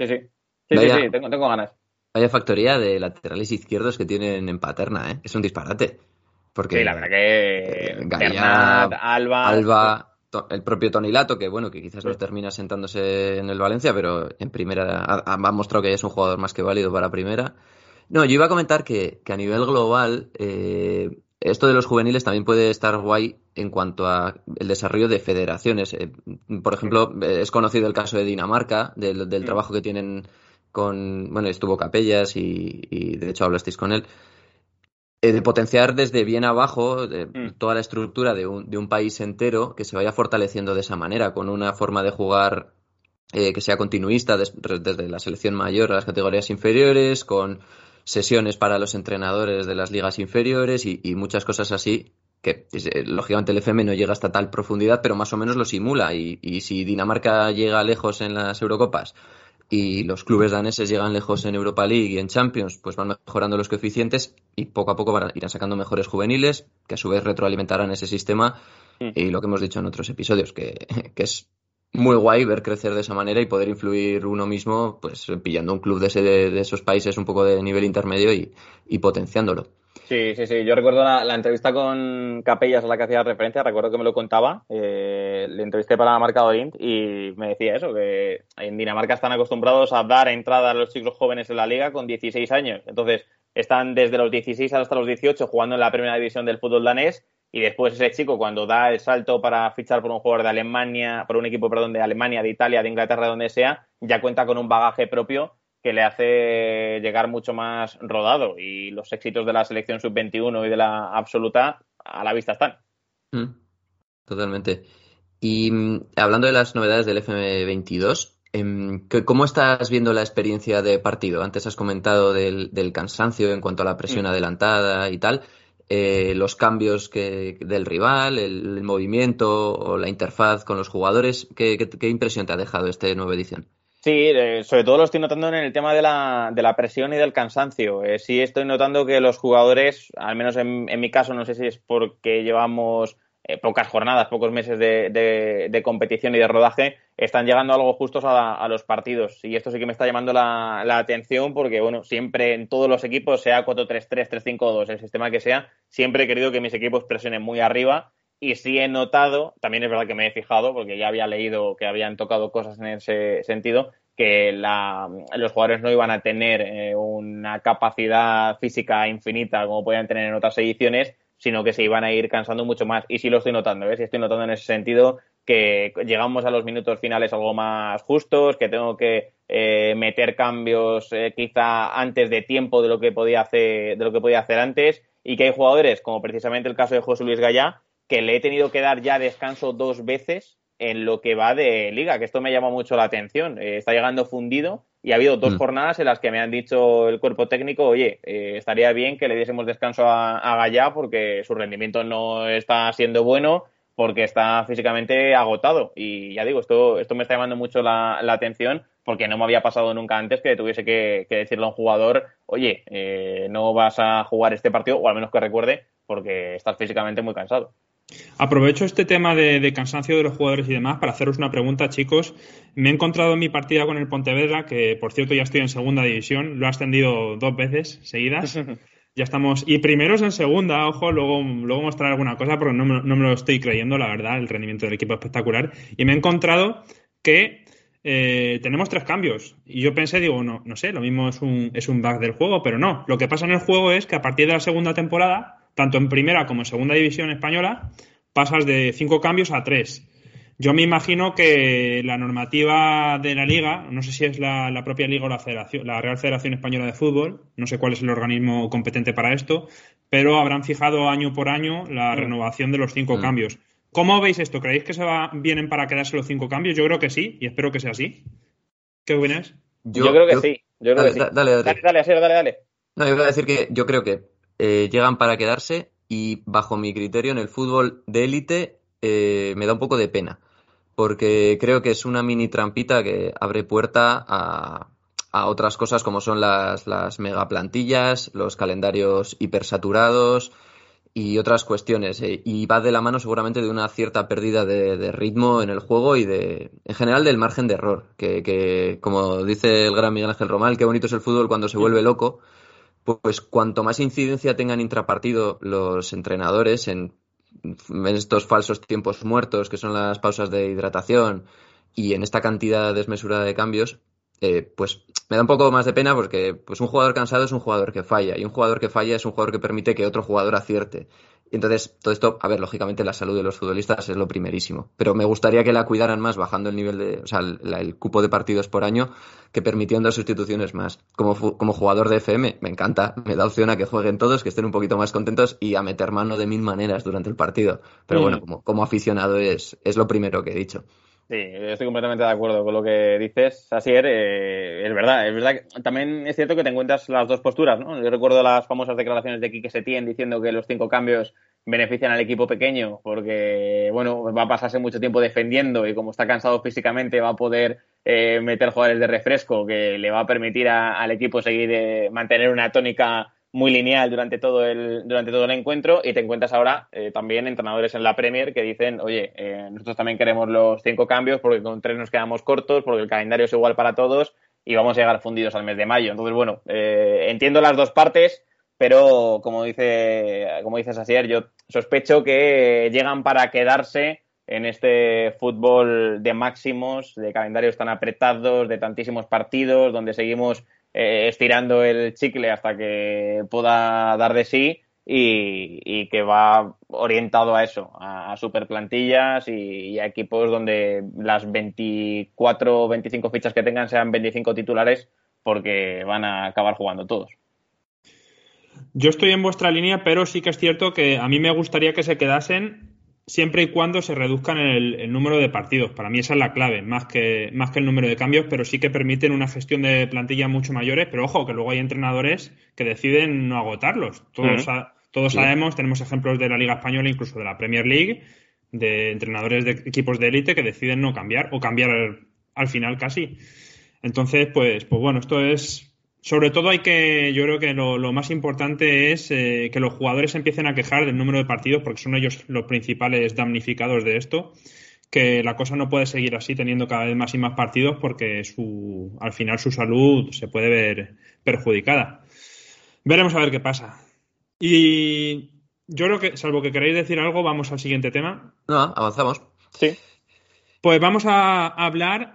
Sí, sí, sí, sí, Vaya, sí, sí tengo, tengo ganas. Vaya factoría de laterales izquierdos que tienen en Paterna, ¿eh? Es un disparate. Porque sí, la verdad que... Gayà, Alba... Alba... El propio Toni Lato, que bueno, que quizás sí. no termina sentándose en el Valencia, pero en primera ha, ha mostrado que es un jugador más que válido para primera. No, yo iba a comentar que, que a nivel global eh, esto de los juveniles también puede estar guay en cuanto a el desarrollo de federaciones. Eh, por ejemplo, sí. es conocido el caso de Dinamarca, del, del sí. trabajo que tienen con... Bueno, estuvo Capellas y, y de hecho hablasteis con él. De potenciar desde bien abajo de mm. toda la estructura de un, de un país entero que se vaya fortaleciendo de esa manera, con una forma de jugar eh, que sea continuista des, desde la selección mayor a las categorías inferiores, con sesiones para los entrenadores de las ligas inferiores y, y muchas cosas así que, eh, lógicamente, el F M no llega hasta tal profundidad, pero más o menos lo simula. Y, y si Dinamarca llega lejos en las Eurocopas y los clubes daneses llegan lejos en Europa League y en Champions, pues van mejorando los coeficientes y poco a poco van, irán sacando mejores juveniles que a su vez retroalimentarán ese sistema sí. y lo que hemos dicho en otros episodios, que, que es muy guay ver crecer de esa manera y poder influir uno mismo pues pillando un club de, ese, de, de esos países un poco de nivel intermedio y, y potenciándolo. Sí, sí, sí. Yo recuerdo la, la entrevista con Capellas a la que hacía referencia, recuerdo que me lo contaba, eh, le entrevisté para la marca Dorint y me decía eso, que en Dinamarca están acostumbrados a dar entrada a los chicos jóvenes en la liga con dieciséis años. Entonces, están desde los dieciséis hasta los dieciocho jugando en la primera división del fútbol danés y después ese chico cuando da el salto para fichar por un jugador de Alemania, por un equipo, perdón, de Alemania, de Italia, de Inglaterra, donde sea, ya cuenta con un bagaje propio que le hace llegar mucho más rodado y los éxitos de la selección sub veintiuno y de la absoluta a la vista están. Mm, totalmente. Y hablando de las novedades del F M veintidós, ¿cómo estás viendo la experiencia de partido? Antes has comentado del, del cansancio en cuanto a la presión mm. adelantada y tal, eh, los cambios que, del rival, el, el movimiento o la interfaz con los jugadores. ¿Qué, qué, qué impresión te ha dejado esta nueva edición? Sí, eh, sobre todo lo estoy notando en el tema de la, de la presión y del cansancio. Eh, sí estoy notando que los jugadores, al menos en, en mi caso, no sé si es porque llevamos eh, pocas jornadas, pocos meses de, de, de competición y de rodaje, están llegando algo justos a, a los partidos. Y esto sí que me está llamando la, la atención porque, bueno, siempre en todos los equipos, sea cuatro tres tres, tres cinco dos, el sistema que sea, siempre he querido que mis equipos presionen muy arriba. Y sí he notado, también es verdad que me he fijado, porque ya había leído que habían tocado cosas en ese sentido, que la, los jugadores no iban a tener eh, una capacidad física infinita como podían tener en otras ediciones, sino que se iban a ir cansando mucho más. Y sí lo estoy notando, ¿ves? Y estoy notando en ese sentido que llegamos a los minutos finales algo más justos, que tengo que eh, meter cambios eh, quizá antes de tiempo de lo que podía hacer, de lo que podía hacer antes, y que hay jugadores, como precisamente el caso de José Luis Gayà, que le he tenido que dar ya descanso dos veces en lo que va de liga, que esto me llama mucho la atención. Eh, está llegando fundido y ha habido dos mm. jornadas en las que me han dicho el cuerpo técnico, oye, eh, estaría bien que le diésemos descanso a, a Gayà porque su rendimiento no está siendo bueno, porque está físicamente agotado. Y ya digo, esto, esto me está llamando mucho la, la atención porque no me había pasado nunca antes que tuviese que, que decirle a un jugador, oye, eh, no vas a jugar este partido, o al menos que recuerde, porque estás físicamente muy cansado. Aprovecho este tema de, de cansancio de los jugadores y demás para haceros una pregunta, chicos. Me he encontrado en mi partida con el Pontevedra, que por cierto ya estoy en segunda división, lo he ascendido dos veces seguidas. Ya estamos, y primeros en segunda, ojo, luego, luego mostrar alguna cosa porque no me, no me lo estoy creyendo, la verdad, el rendimiento del equipo es espectacular. Y me he encontrado que eh, tenemos tres cambios. Y yo pensé, digo, no, no sé, lo mismo es un, es un bug del juego, pero no. Lo que pasa en el juego es que a partir de la segunda temporada, tanto en primera como en segunda división española, pasas de cinco cambios a tres. Yo me imagino que la normativa de la Liga, no sé si es la, la propia Liga o la Federación, la Real Federación Española de Fútbol, no sé cuál es el organismo competente para esto, pero habrán fijado año por año la renovación de los cinco mm. cambios. ¿Cómo veis esto? ¿Creéis que se va, vienen para quedarse los cinco cambios? Yo creo que sí, y espero que sea así. ¿Qué opinas? Yo, yo creo que yo, sí. Yo creo dale, que sí. Dale, dale, dale. Dale, dale, dale, dale. No, yo voy a decir que yo creo que Eh, llegan para quedarse y bajo mi criterio en el fútbol de élite eh, me da un poco de pena porque creo que es una mini trampita que abre puerta a, a otras cosas como son las, las megaplantillas, los calendarios hipersaturados y otras cuestiones eh, y va de la mano seguramente de una cierta pérdida de, de ritmo en el juego y de en general del margen de error que, que como dice el gran Miguel Ángel Román, qué bonito es el fútbol cuando se vuelve loco. Pues cuanto más incidencia tengan intrapartido los entrenadores en, en estos falsos tiempos muertos, que son las pausas de hidratación, y en esta cantidad desmesurada de cambios, eh, pues me da un poco más de pena porque pues un jugador cansado es un jugador que falla, y un jugador que falla es un jugador que permite que otro jugador acierte. Y entonces, todo esto, a ver, lógicamente la salud de los futbolistas es lo primerísimo, pero me gustaría que la cuidaran más bajando el nivel de, o sea, el, la, el cupo de partidos por año que permitiendo sustituciones más. Como, como jugador de F M, me encanta, me da opción a que jueguen todos, que estén un poquito más contentos y a meter mano de mil maneras durante el partido. Pero sí, bueno, como, como aficionado es, es lo primero que he dicho. Sí, estoy completamente de acuerdo con lo que dices, Asier. Eh, es verdad, es verdad que también es cierto que te encuentras las dos posturas, ¿no? Yo recuerdo las famosas declaraciones de Quique Setién diciendo que los cinco cambios benefician al equipo pequeño porque, bueno, va a pasarse mucho tiempo defendiendo y como está cansado físicamente va a poder eh, meter jugadores de refresco que le va a permitir a, al equipo seguir eh, mantener una tónica muy lineal durante todo el durante todo el encuentro. Y te encuentras ahora eh, también entrenadores en la Premier que dicen, oye, eh, nosotros también queremos los cinco cambios porque con tres nos quedamos cortos, porque el calendario es igual para todos y vamos a llegar fundidos al mes de mayo. Entonces, bueno, eh, entiendo las dos partes, pero como dice como dices Asier, yo sospecho que llegan para quedarse en este fútbol de máximos, de calendarios tan apretados, de tantísimos partidos, donde seguimos Eh, estirando el chicle hasta que pueda dar de sí y, y que va orientado a eso, a, a superplantillas y, y a equipos donde las veinticuatro o veinticinco fichas que tengan sean veinticinco titulares porque van a acabar jugando todos. Yo estoy en vuestra línea, pero sí que es cierto que a mí me gustaría que se quedasen siempre y cuando se reduzcan el, el número de partidos. Para mí esa es la clave, más que, más que el número de cambios, pero sí que permiten una gestión de plantillas mucho mayores, pero ojo, que luego hay entrenadores que deciden no agotarlos. Todos, uh-huh. a, todos sí. sabemos, tenemos ejemplos de la Liga Española, incluso de la Premier League, de entrenadores de equipos de élite que deciden no cambiar, o cambiar al, al final casi. Entonces, pues, pues bueno, esto es... Sobre todo hay que... Yo creo que lo, lo más importante es eh, que los jugadores empiecen a quejar del número de partidos, porque son ellos los principales damnificados de esto, que la cosa no puede seguir así, teniendo cada vez más y más partidos, porque su al final su salud se puede ver perjudicada. Veremos a ver qué pasa. Y yo creo que, salvo que queráis decir algo, vamos al siguiente tema. No, avanzamos. Sí. Pues vamos a hablar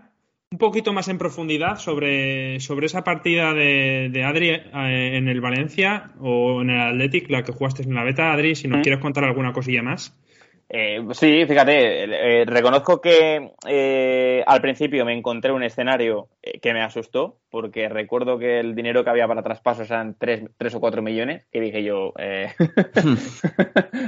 un poquito más en profundidad sobre, sobre esa partida de, de Adri en el Valencia o en el Athletic, la que jugaste en la beta. Adri, si nos mm. quieres contar alguna cosilla más. Eh, sí, fíjate, eh, reconozco que eh, al principio me encontré un escenario que me asustó, porque recuerdo que el dinero que había para traspasos eran tres o cuatro millones, que dije yo, eh,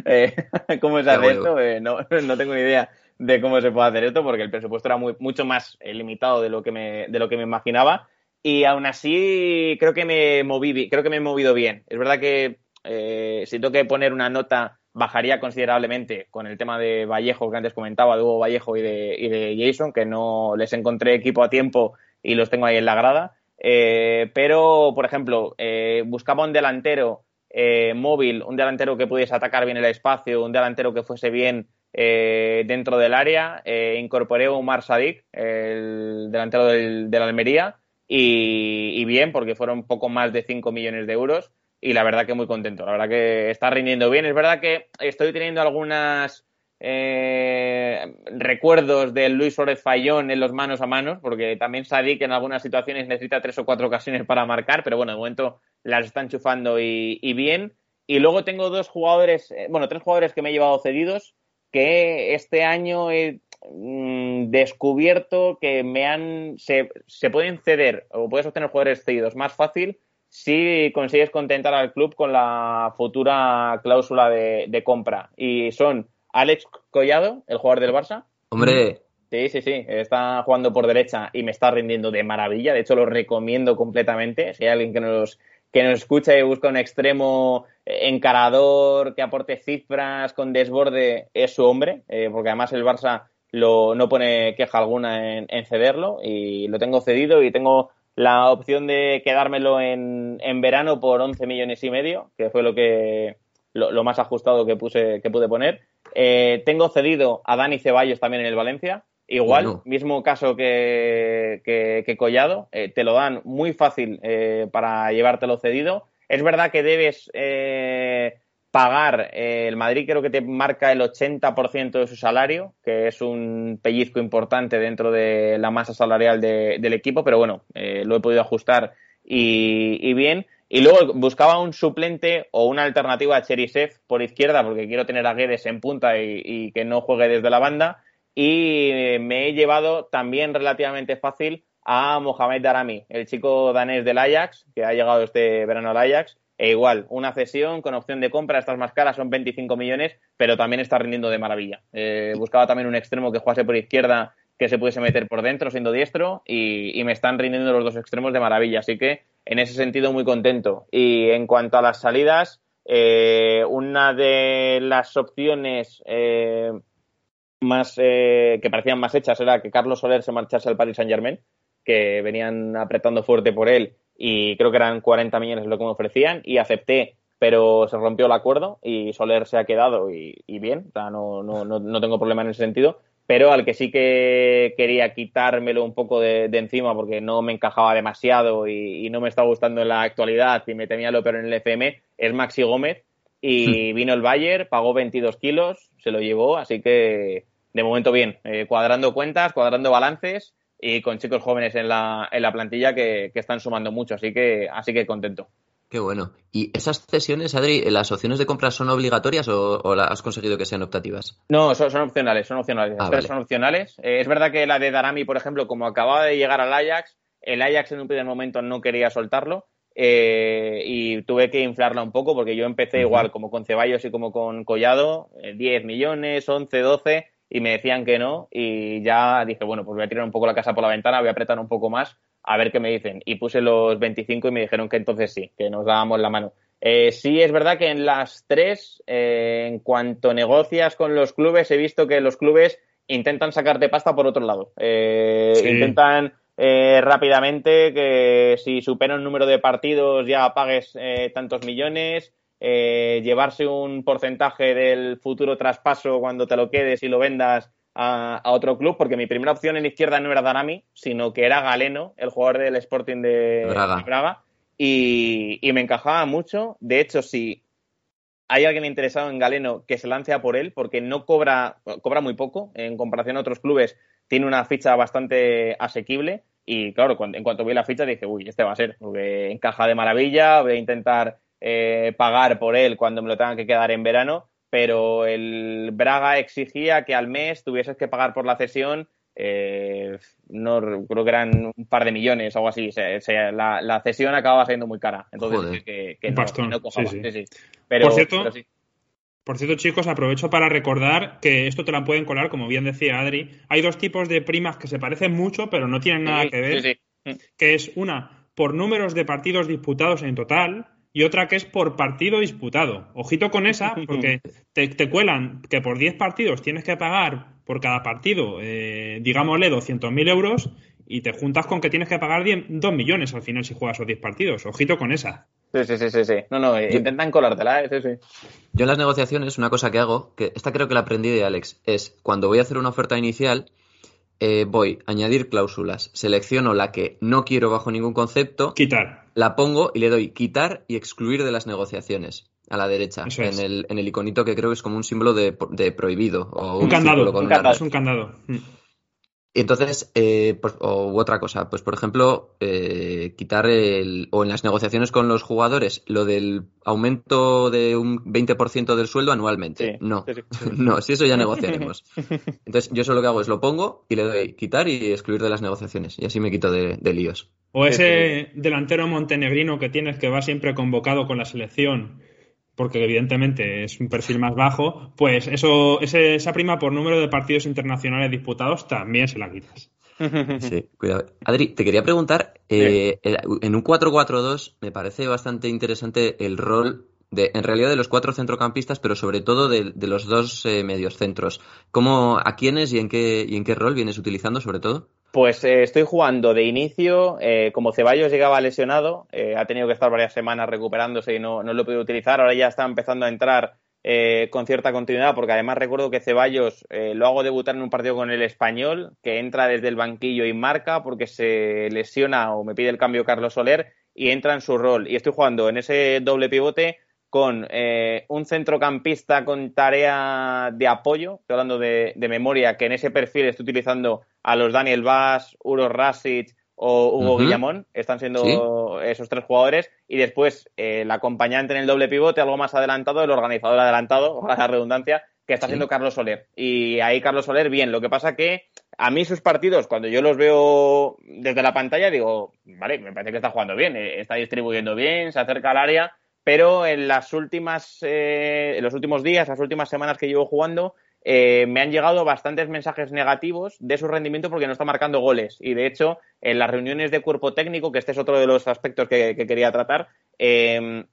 eh, ¿cómo se hace esto? Eh, no, no tengo ni idea de cómo se puede hacer esto, porque el presupuesto era muy, mucho más limitado de lo que me, de lo que me imaginaba, y aún así creo que me moví, creo que me he movido bien. Es verdad que eh, si tengo que poner una nota, bajaría considerablemente con el tema de Vallejo, que antes comentaba, de Hugo Vallejo y de, y de Jason, que no les encontré equipo a tiempo y los tengo ahí en la grada. Eh, pero, por ejemplo, eh, buscaba un delantero eh, móvil, un delantero que pudiese atacar bien el espacio, un delantero que fuese bien eh, dentro del área. Eh, incorporé a Omar Sadik, el delantero del, del Almería, y, y bien, porque fueron poco más de cinco millones de euros. Y la verdad que muy contento, la verdad que está rindiendo bien. Es verdad que estoy teniendo algunas eh, recuerdos de Luis Suárez Fallón en los manos a manos, porque también Sadik en algunas situaciones necesita tres o cuatro ocasiones para marcar, pero bueno, de momento las están chufando y, y bien. Y luego tengo dos jugadores, bueno, tres jugadores que me he llevado cedidos, que este año he mm, descubierto que me han se, se pueden ceder o puedes obtener jugadores cedidos más fácil si consigues contentar al club con la futura cláusula de, de compra. Y son Alex Collado, el jugador del Barça. ¡Hombre! Sí, sí, sí. Está jugando por derecha y me está rindiendo de maravilla. De hecho, lo recomiendo completamente. Si hay alguien que nos, que nos escucha y busca un extremo encarador, que aporte cifras, con desborde, es su hombre. Eh, porque además el Barça lo, no pone queja alguna en, en cederlo. Y lo tengo cedido y tengo la opción de quedármelo en, en verano por once millones y medio, que fue lo que lo, lo más ajustado que puse que pude poner. Eh, tengo cedido a Dani Ceballos también en el Valencia. Igual, bueno. mismo caso que, que, que Collado. Eh, te lo dan muy fácil eh, para llevártelo cedido. Es verdad que debes eh, pagar. Eh, el Madrid creo que te marca el ochenta por ciento de su salario, que es un pellizco importante dentro de la masa salarial de, del equipo, pero bueno, eh, lo he podido ajustar y, y bien. Y luego buscaba un suplente o una alternativa a Cheryshev por izquierda, porque quiero tener a Guedes en punta y, y que no juegue desde la banda. Y me he llevado también relativamente fácil a Mohamed Daramy, el chico danés del Ajax, que ha llegado este verano al Ajax. E igual, una cesión con opción de compra, estas más caras son veinticinco millones, pero también está rindiendo de maravilla. Eh, buscaba también un extremo que jugase por izquierda, que se pudiese meter por dentro siendo diestro, y, y me están rindiendo los dos extremos de maravilla. Así que, en ese sentido, muy contento. Y en cuanto a las salidas, eh, una de las opciones eh, más eh, que parecían más hechas era que Carlos Soler se marchase al Paris Saint-Germain, que venían apretando fuerte por él, y creo que eran cuarenta millones lo que me ofrecían, y acepté, pero se rompió el acuerdo y Soler se ha quedado y, y bien, o sea, no, no, no, no tengo problema en ese sentido, pero al que sí que quería quitármelo un poco de, de encima porque no me encajaba demasiado y, y no me está gustando en la actualidad y me temía lo peor en el F M, es Maxi Gómez, y vino el Bayern, pagó veintidós kilos, se lo llevó, así que de momento bien, eh, cuadrando cuentas, cuadrando balances, y con chicos jóvenes en la en la plantilla que, que están sumando mucho, así que así que contento. Qué bueno. ¿Y esas cesiones, Adri, las opciones de compra son obligatorias o, o las has conseguido que sean optativas? No, son, son opcionales, son opcionales. Ah, las vale. tres son opcionales. Eh, es verdad que la de Daramy, por ejemplo, como acababa de llegar al Ajax, el Ajax en un primer momento no quería soltarlo eh, y tuve que inflarla un poco porque yo empecé uh-huh. igual, como con Ceballos y como con Collado, eh, diez millones, once, doce... y me decían que no, y ya dije, bueno, pues voy a tirar un poco la casa por la ventana, voy a apretar un poco más, a ver qué me dicen. Y puse los veinticinco y me dijeron que entonces sí, que nos dábamos la mano. Eh, sí, es verdad que en las tres, eh, en cuanto negocias con los clubes, he visto que los clubes intentan sacarte pasta por otro lado. Eh, sí. Intentan eh, rápidamente, que si supera un número de partidos ya pagues eh, tantos millones, eh, llevarse un porcentaje del futuro traspaso cuando te lo quedes y lo vendas a, a otro club, porque mi primera opción en izquierda no era Daramy, sino que era Galeno, el jugador del Sporting de Braga, de Braga y, y me encajaba mucho. De hecho, si hay alguien interesado en Galeno, que se lance a por él, porque no cobra cobra muy poco en comparación a otros clubes, tiene una ficha bastante asequible y, claro, en cuanto vi la ficha dije, uy, este va a ser, porque encaja de maravilla, voy a intentar eh, pagar por él cuando me lo tengan que quedar en verano. Pero el Braga exigía que al mes tuvieses que pagar por la cesión, eh, no creo que eran un par de millones o algo así. O sea, la, la cesión acababa siendo muy cara. Entonces, que, que no, no cojaba. Sí, sí. Sí, sí. Pero, por cierto, pero sí. Por cierto, chicos, aprovecho para recordar que esto te la pueden colar, como bien decía Adri. Hay dos tipos de primas que se parecen mucho, pero no tienen nada sí, que ver. Sí, sí. Que es una por números de partidos disputados en total, y otra que es por partido disputado. Ojito con esa, porque te, te cuelan que por diez partidos tienes que pagar por cada partido, eh, digámosle, doscientos mil euros, y te juntas con que tienes que pagar diez, dos millones al final si juegas esos diez partidos. Ojito con esa. Sí, sí, sí, sí. sí. No, no, yo, intentan colártela, ¿eh? Sí, sí. Yo en las negociaciones, una cosa que hago, que esta creo que la aprendí de Alex, es cuando voy a hacer una oferta inicial, eh, voy a añadir cláusulas, selecciono la que no quiero bajo ningún concepto. Quitar. La pongo y le doy quitar y excluir de las negociaciones a la derecha, en el, en el iconito que creo que es como un símbolo de, de prohibido. O un, un candado, con un candado es un candado. Y entonces, eh, pues, o otra cosa, pues por ejemplo, eh, quitar el, o en las negociaciones con los jugadores, lo del aumento de un veinte por ciento del sueldo anualmente. Sí, no, sí, sí. no, si eso ya negociaremos. Entonces yo eso lo que hago es lo pongo y le doy quitar y excluir de las negociaciones y así me quito de, de líos. O ese delantero montenegrino que tienes que va siempre convocado con la selección, porque evidentemente es un perfil más bajo, pues eso, ese, esa prima por número de partidos internacionales disputados también se la quitas. Sí, cuidado. Adri, te quería preguntar, eh, sí. en un cuatro cuatro dos me parece bastante interesante el rol, de, en realidad, de los cuatro centrocampistas, pero sobre todo de, de los dos eh, mediocentros. ¿Cómo, a quiénes y en qué y en qué rol vienes utilizando sobre todo? Pues eh, estoy jugando de inicio, eh, como Ceballos llegaba lesionado, eh, ha tenido que estar varias semanas recuperándose y no, no lo he podido utilizar. Ahora ya está empezando a entrar eh, con cierta continuidad, porque además recuerdo que Ceballos eh, lo hago debutar en un partido con el Español, que entra desde el banquillo y marca porque se lesiona o me pide el cambio Carlos Soler y entra en su rol. Y estoy jugando en ese doble pivote con eh, un centrocampista con tarea de apoyo, estoy hablando de, de memoria, que en ese perfil estoy utilizando a los Daniel Vaz, Uros Rasic o Hugo uh-huh. Guillamón, están siendo ¿Sí? esos tres jugadores, y después eh, la acompañante en el doble pivote, algo más adelantado, el organizador adelantado, ojalá la redundancia, que está haciendo ¿Sí? Carlos Soler. Y ahí Carlos Soler, bien, lo que pasa que a mí sus partidos, cuando yo los veo desde la pantalla, digo, vale, me parece que está jugando bien, está distribuyendo bien, se acerca al área, pero en las últimas, eh, en los últimos días, las últimas semanas que llevo jugando, eh, me han llegado bastantes mensajes negativos de su rendimiento porque no está marcando goles. Y, de hecho, en las reuniones de cuerpo técnico, que este es otro de los aspectos que, que quería tratar, eh,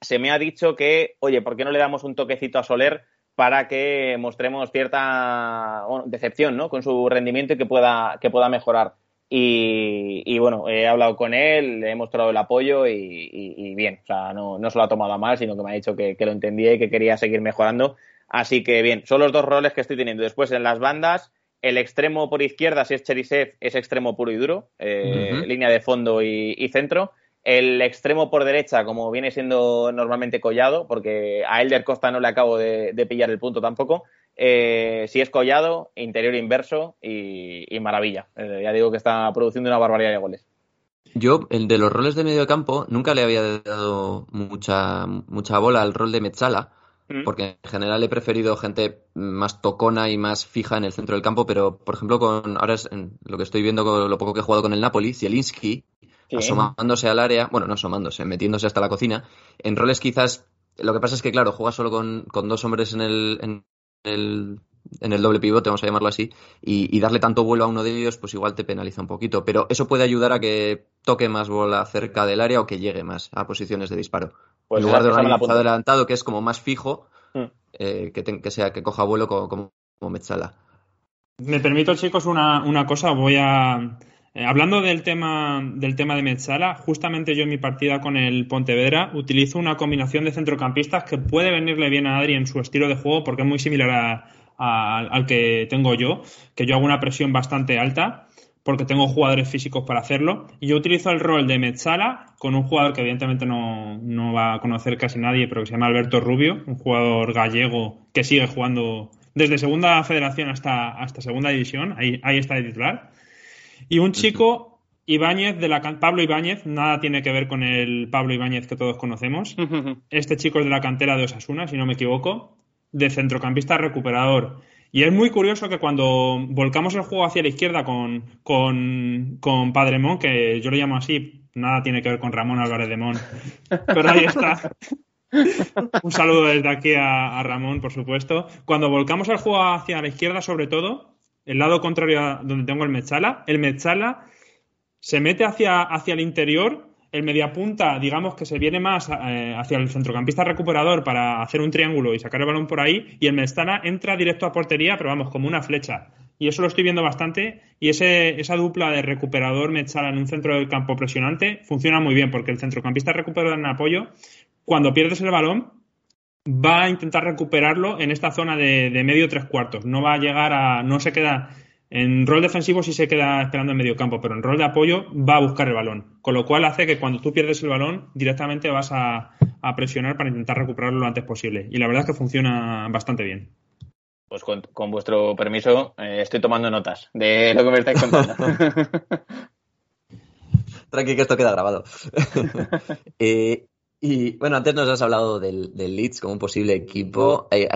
se me ha dicho que, oye, ¿por qué no le damos un toquecito a Soler para que mostremos cierta bueno, decepción, ¿no?, con su rendimiento y que pueda, que pueda mejorar? Y, y bueno, he hablado con él, le he mostrado el apoyo y, y, y bien, o sea, no, no se lo ha tomado a mal, sino que me ha dicho que, que lo entendía y que quería seguir mejorando, así que bien, son los dos roles que estoy teniendo. Después en las bandas, el extremo por izquierda, si es Cheryshev, es extremo puro y duro, eh, uh-huh. línea de fondo y, y centro. El extremo por derecha, como viene siendo normalmente Collado, porque a Elder Costa no le acabo de, de pillar el punto tampoco. Eh, si es Collado, interior inverso y, y maravilla. Eh, ya digo que está produciendo una barbaridad de goles. Yo, el de los roles de medio campo, nunca le había dado mucha, mucha bola al rol de Metzala, ¿Mm? Porque en general he preferido gente más tocona y más fija en el centro del campo, pero por ejemplo, con ahora es en lo que estoy viendo con lo poco que he jugado con el Napoli, Zielinski, ¿Qué? asomándose al área, bueno, no asomándose, metiéndose hasta la cocina, en roles quizás, lo que pasa es que claro, juega solo con, con dos hombres en el... En, El, en el doble pivote, vamos a llamarlo así, y, y darle tanto vuelo a uno de ellos, pues igual te penaliza un poquito, pero eso puede ayudar a que toque más bola cerca del área o que llegue más a posiciones de disparo. Pues en lugar de un adelantado, que es como más fijo, mm. eh, que, te, que sea que coja vuelo como, como, como Metzala. Me permito, chicos, una, una cosa, voy a Eh, hablando del tema del tema de Metzala, justamente yo en mi partida con el Pontevedra utilizo una combinación de centrocampistas que puede venirle bien a Adri en su estilo de juego, porque es muy similar a, a, al que tengo yo, que yo hago una presión bastante alta porque tengo jugadores físicos para hacerlo, y yo utilizo el rol de Metzala con un jugador que evidentemente no, no va a conocer casi nadie, pero que se llama Alberto Rubio, un jugador gallego que sigue jugando desde Segunda Federación hasta, hasta Segunda División, ahí, ahí está de titular. Y un chico, Ibáñez, de la Pablo Ibáñez, nada tiene que ver con el Pablo Ibáñez que todos conocemos. Este chico es de la cantera de Osasuna, si no me equivoco, de centrocampista recuperador. Y es muy curioso que cuando volcamos el juego hacia la izquierda con, con, con Padremón, que yo le llamo así, nada tiene que ver con Ramón Álvarez de Mon, pero ahí está. Un saludo desde aquí a, a Ramón, por supuesto. Cuando volcamos el juego hacia la izquierda, sobre todo, el lado contrario a donde tengo el Metzala, el Metzala se mete hacia, hacia el interior, el mediapunta, digamos que se viene más eh, hacia el centrocampista recuperador para hacer un triángulo y sacar el balón por ahí, y el Metzala entra directo a portería, pero vamos, como una flecha. Y eso lo estoy viendo bastante, y ese, esa dupla de recuperador-Metzala en un centro del campo presionante funciona muy bien, porque el centrocampista recuperador en apoyo, cuando pierdes el balón, va a intentar recuperarlo en esta zona de, de medio tres cuartos. No va a llegar a... No se queda... En rol defensivo sí se queda esperando en medio campo, pero en rol de apoyo va a buscar el balón. Con lo cual hace que cuando tú pierdes el balón directamente vas a, a presionar para intentar recuperarlo lo antes posible. Y la verdad es que funciona bastante bien. Pues con, con vuestro permiso eh, estoy tomando notas de lo que me estáis contando. Tranqui, que esto queda grabado. eh... Y bueno, antes nos has hablado del, del Leeds como un posible equipo. ¿Te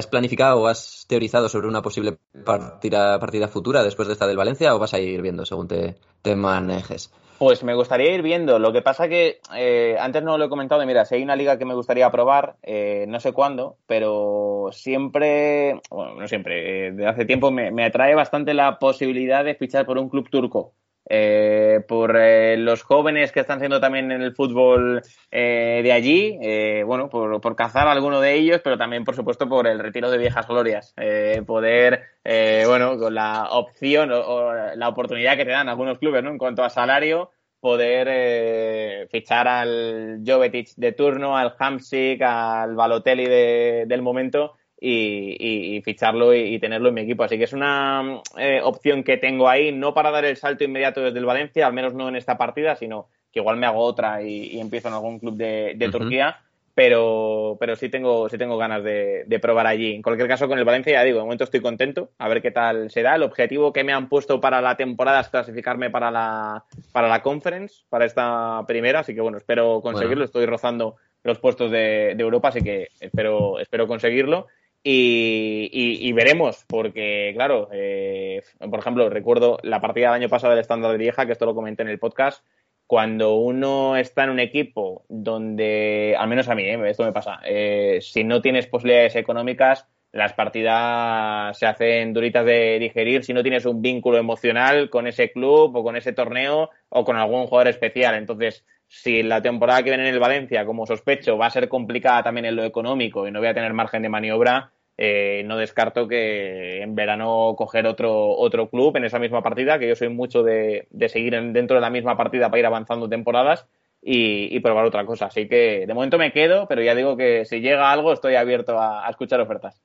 has planificado o has teorizado sobre una posible partida, partida futura después de esta del Valencia, o vas a ir viendo según te, te manejes? Pues me gustaría ir viendo. Lo que pasa que eh, antes no lo he comentado. Y mira, si hay una liga que me gustaría probar, eh, no sé cuándo, pero siempre, bueno, no siempre, eh, desde hace tiempo me, me atrae bastante la posibilidad de fichar por un club turco. Eh, por eh, los jóvenes que están siendo también en el fútbol eh, de allí, eh, bueno, por, por cazar a alguno de ellos, pero también, por supuesto, por el retiro de viejas glorias, eh, poder, eh, bueno, con la opción o, o la oportunidad que te dan algunos clubes, ¿no? En cuanto a salario, poder eh, fichar al Jovetic de turno, al Hamsik, al Balotelli de, del momento... Y, y, y ficharlo y, y tenerlo en mi equipo. Así que es una eh, opción que tengo ahí, no para dar el salto inmediato desde el Valencia, al menos no en esta partida, sino que igual me hago otra y, y empiezo en algún club de, de uh-huh. Turquía, pero pero sí tengo sí tengo ganas de, de probar allí. En cualquier caso, con el Valencia, ya digo, de momento estoy contento, a ver qué tal se da. El objetivo que me han puesto para la temporada es clasificarme para la para la Conference, para esta primera, así que bueno, espero conseguirlo. Bueno. Estoy rozando los puestos de, de Europa, así que espero espero conseguirlo. Y, y, y veremos, porque claro, eh, por ejemplo, recuerdo la partida del año pasado del Standard de Lieja, que esto lo comenté en el podcast, cuando uno está en un equipo donde, al menos a mí, eh, esto me pasa, eh, si no tienes posibilidades económicas, las partidas se hacen duritas de digerir si no tienes un vínculo emocional con ese club o con ese torneo o con algún jugador especial. Entonces, si la temporada que viene en el Valencia, como sospecho, va a ser complicada también en lo económico y no voy a tener margen de maniobra, eh, no descarto que en verano coger otro otro club en esa misma partida, que yo soy mucho de, de seguir en, dentro de la misma partida para ir avanzando temporadas y, y probar otra cosa. Así que de momento me quedo, pero ya digo que si llega algo estoy abierto a, a escuchar ofertas.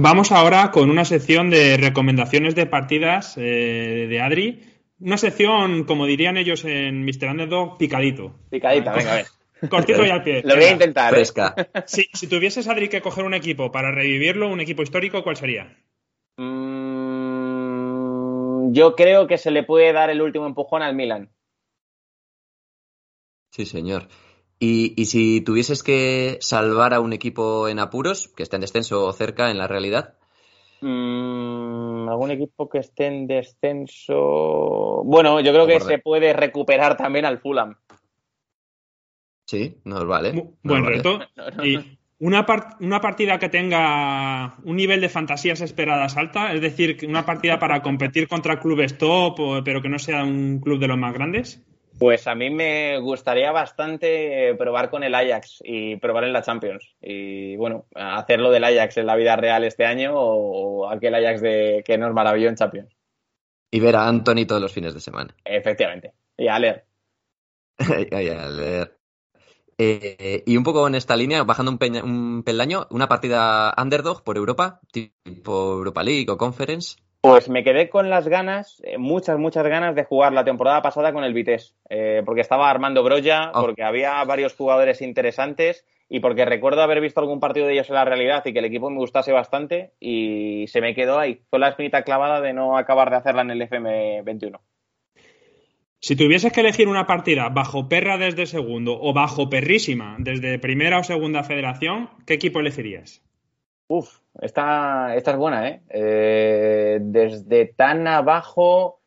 Vamos ahora con una sección de recomendaciones de partidas eh, de Adri. Una sección, como dirían ellos en mister Underdog, picadito. Picadita, venga, a ver. Cortito y al pie. Lo voy a intentar. Fresca. Si, si tuvieses, Adri, que coger un equipo para revivirlo, un equipo histórico, ¿cuál sería? Mm, yo creo que se le puede dar el último empujón al Milan. Sí, señor. Y, y si tuvieses que salvar a un equipo en apuros, que esté en descenso o cerca en la realidad. Mm, algún equipo que esté en descenso. Bueno, yo creo que se puede recuperar también al Fulham. Sí, nos vale. Nos buen vale. reto. No, no, no. Y, Una, part- una partida que tenga un nivel de fantasías esperadas alta, es decir, una partida para competir contra clubes top, o, pero que no sea un club de los más grandes. Pues a mí me gustaría bastante probar con el Ajax y probar en la Champions. Y bueno, hacerlo del Ajax en la vida real este año o aquel Ajax de que nos maravilló en Champions. Y ver a Anthony todos los fines de semana. Efectivamente. Y a leer. Y a leer. Eh, y un poco en esta línea, bajando un, peña, un peldaño, una partida underdog por Europa, tipo Europa League o Conference. Pues me quedé con las ganas, muchas, muchas ganas de jugar la temporada pasada con el Vitesse, eh, porque estaba Armando Broja, oh. porque había varios jugadores interesantes y porque recuerdo haber visto algún partido de ellos en la realidad y que el equipo me gustase bastante y se me quedó ahí, con la espinita clavada de no acabar de hacerla en el F M veintiuno. Si tuvieses que elegir una partida bajo perra desde segundo o bajo perrísima desde primera o segunda federación, ¿qué equipo elegirías? Uf, esta, esta es buena, ¿eh? eh desde tan abajo,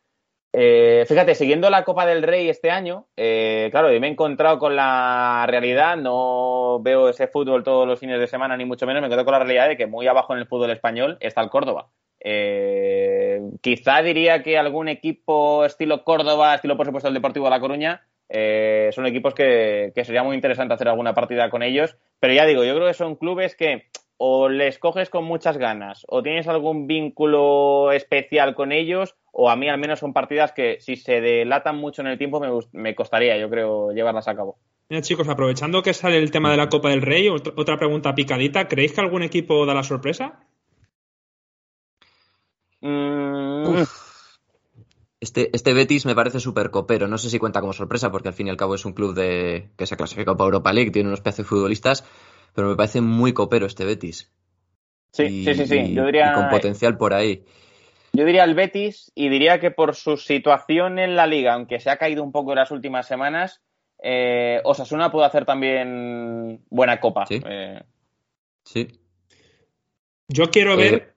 eh, fíjate, siguiendo la Copa del Rey este año, eh, claro, me he encontrado con la realidad, no veo ese fútbol todos los fines de semana, ni mucho menos, me encuentro con la realidad de que muy abajo en el fútbol español está el Córdoba. Eh, quizá diría que algún equipo estilo Córdoba, estilo por supuesto el Deportivo de La Coruña, eh, son equipos que, que sería muy interesante hacer alguna partida con ellos, pero ya digo, yo creo que son clubes que o les coges con muchas ganas o tienes algún vínculo especial con ellos, o a mí al menos son partidas que si se delatan mucho en el tiempo me, me costaría, yo creo, llevarlas a cabo. Mira, chicos, aprovechando que sale el tema de la Copa del Rey, otra pregunta picadita, ¿creéis que algún equipo da la sorpresa? Uf. Este, este Betis me parece súper copero. No sé si cuenta como sorpresa, porque al fin y al cabo es un club de que se ha clasificado para Europa League, tiene unos pedazos futbolistas, pero me parece muy copero este Betis. Sí, y, sí, sí, sí. Yo diría, y con potencial por ahí. Yo diría el Betis y diría que por su situación en la Liga, aunque se ha caído un poco en las últimas semanas, eh, Osasuna puede hacer también buena copa. Sí. Eh. Sí. Yo quiero ver. Eh,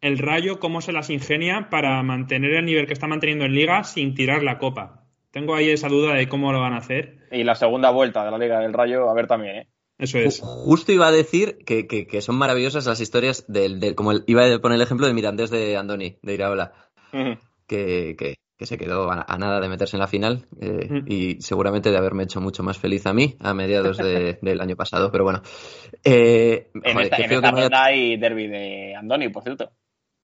El Rayo cómo se las ingenia para mantener el nivel que está manteniendo en Liga sin tirar la Copa. Tengo ahí esa duda de cómo lo van a hacer. Y la segunda vuelta de la Liga del Rayo, a ver también, ¿eh? Eso es. Justo iba a decir que, que, que son maravillosas las historias del, del como el, iba a poner el ejemplo de Mirandés de Andoni, de Iraola, uh-huh. que, que, que se quedó a, a nada de meterse en la final eh, uh-huh. y seguramente de haberme hecho mucho más feliz a mí a mediados de, del año pasado, pero bueno. Eh, en joder, esta, en esta ronda vaya... hay derbi de Andoni, por cierto.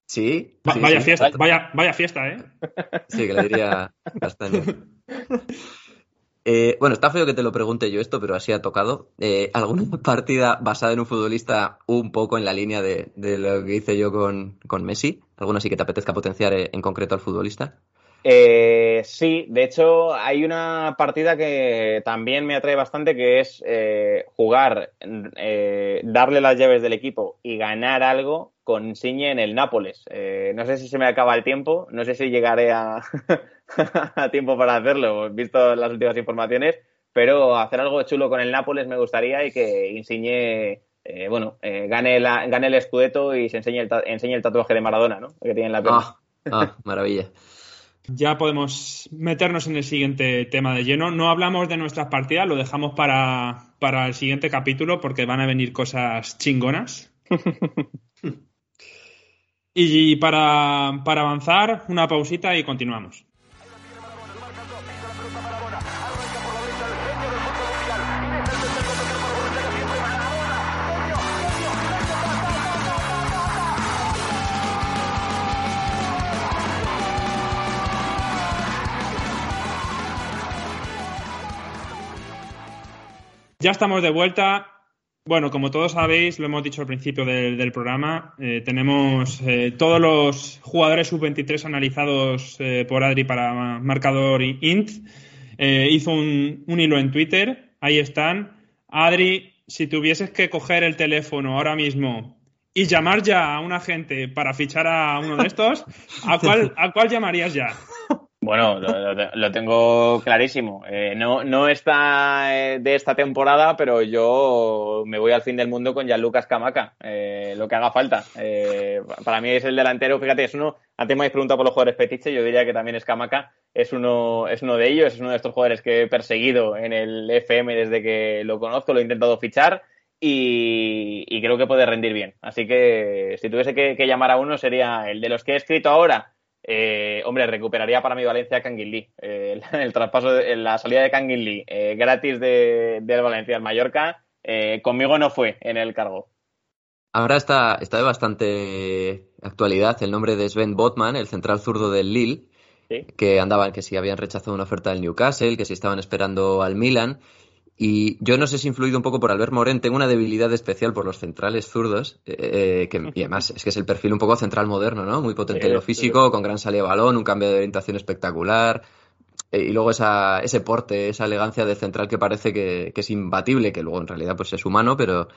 Sí, Va, sí, vaya sí. fiesta, vaya, vaya fiesta, ¿eh? Sí, que le diría Castaño. Eh, bueno, está feo que te lo pregunte yo esto, pero así ha tocado. Eh, ¿Alguna partida basada en un futbolista un poco en la línea de, de lo que hice yo con, con Messi? ¿Alguna sí que te apetezca potenciar en concreto al futbolista? Eh, sí, de hecho hay una partida que también me atrae bastante, que es eh, jugar, eh, darle las llaves del equipo y ganar algo con Signe en el Nápoles. Eh, no sé si se me acaba el tiempo, no sé si llegaré a, a tiempo para hacerlo, he visto las últimas informaciones, pero hacer algo chulo con el Nápoles me gustaría y que Insigne eh, bueno, eh, gane, la, gane el Scudetto y se enseñe el, ta- enseñe el tatuaje de Maradona, ¿no? Que tiene en la piel. Ah, ah, maravilla. Ya podemos meternos en el siguiente tema de lleno. No hablamos de nuestras partidas, lo dejamos para, para el siguiente capítulo porque van a venir cosas chingonas. Y para, para avanzar, una pausita y continuamos. Ya estamos de vuelta. Bueno, como todos sabéis, lo hemos dicho al principio del, del programa, eh, tenemos eh, todos los jugadores sub veintitrés analizados eh, por Adri para Marcador Int. Eh, hizo un, un hilo en Twitter, ahí están. Adri, si tuvieses que coger el teléfono ahora mismo y llamar ya a un agente para fichar a uno de estos, ¿a cuál, a cuál llamarías ya? Bueno, lo, lo, lo tengo clarísimo. Eh, no, no está eh, de esta temporada, pero yo me voy al fin del mundo con Gianluca Scamacca, eh, lo que haga falta. Eh, para mí es el delantero, fíjate, es uno. Antes me habéis preguntado por los jugadores fetiche, yo diría que también Scamacca es uno, es uno de ellos, es uno de estos jugadores que he perseguido en el F M desde que lo conozco, lo he intentado fichar. y, y creo que puede rendir bien. Así que si tuviese que, que llamar a uno sería el de los que he escrito ahora. Eh, hombre, recuperaría para mí Valencia a Canguilí. Eh, el, el traspaso, de, la salida de Canguilí eh, gratis del de Valencia al Mallorca, eh, conmigo no fue en el cargo. Ahora está, está de bastante actualidad el nombre de Sven Botman, el central zurdo del Lille, ¿sí? Que andaban, que si habían rechazado una oferta del Newcastle, que si estaban esperando al Milan. Y yo no sé si influido un poco por Albert Morén, tengo una debilidad especial por los centrales zurdos, eh, que, y además es que es el perfil un poco central moderno, ¿no? Muy potente en lo físico, con gran salida de balón, un cambio de orientación espectacular, eh, y luego esa, ese porte, esa elegancia del central que parece que, que es imbatible, que luego en realidad pues es humano, pero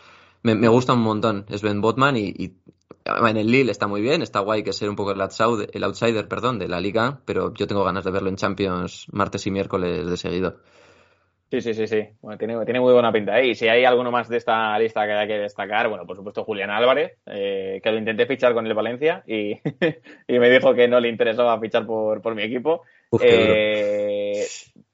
me, me gusta un montón Sven Botman y, y en el Lille está muy bien, está guay que sea un poco el outsider, el outsider perdón, de la Liga, pero yo tengo ganas de verlo en Champions martes y miércoles de seguido. Sí, sí, sí, sí. Bueno, tiene, tiene muy buena pinta, ¿eh? Y si hay alguno más de esta lista que hay que destacar, bueno, por supuesto Julián Álvarez, eh, que lo intenté fichar con el Valencia y, y me dijo que no le interesaba fichar por, por mi equipo. Uf, eh,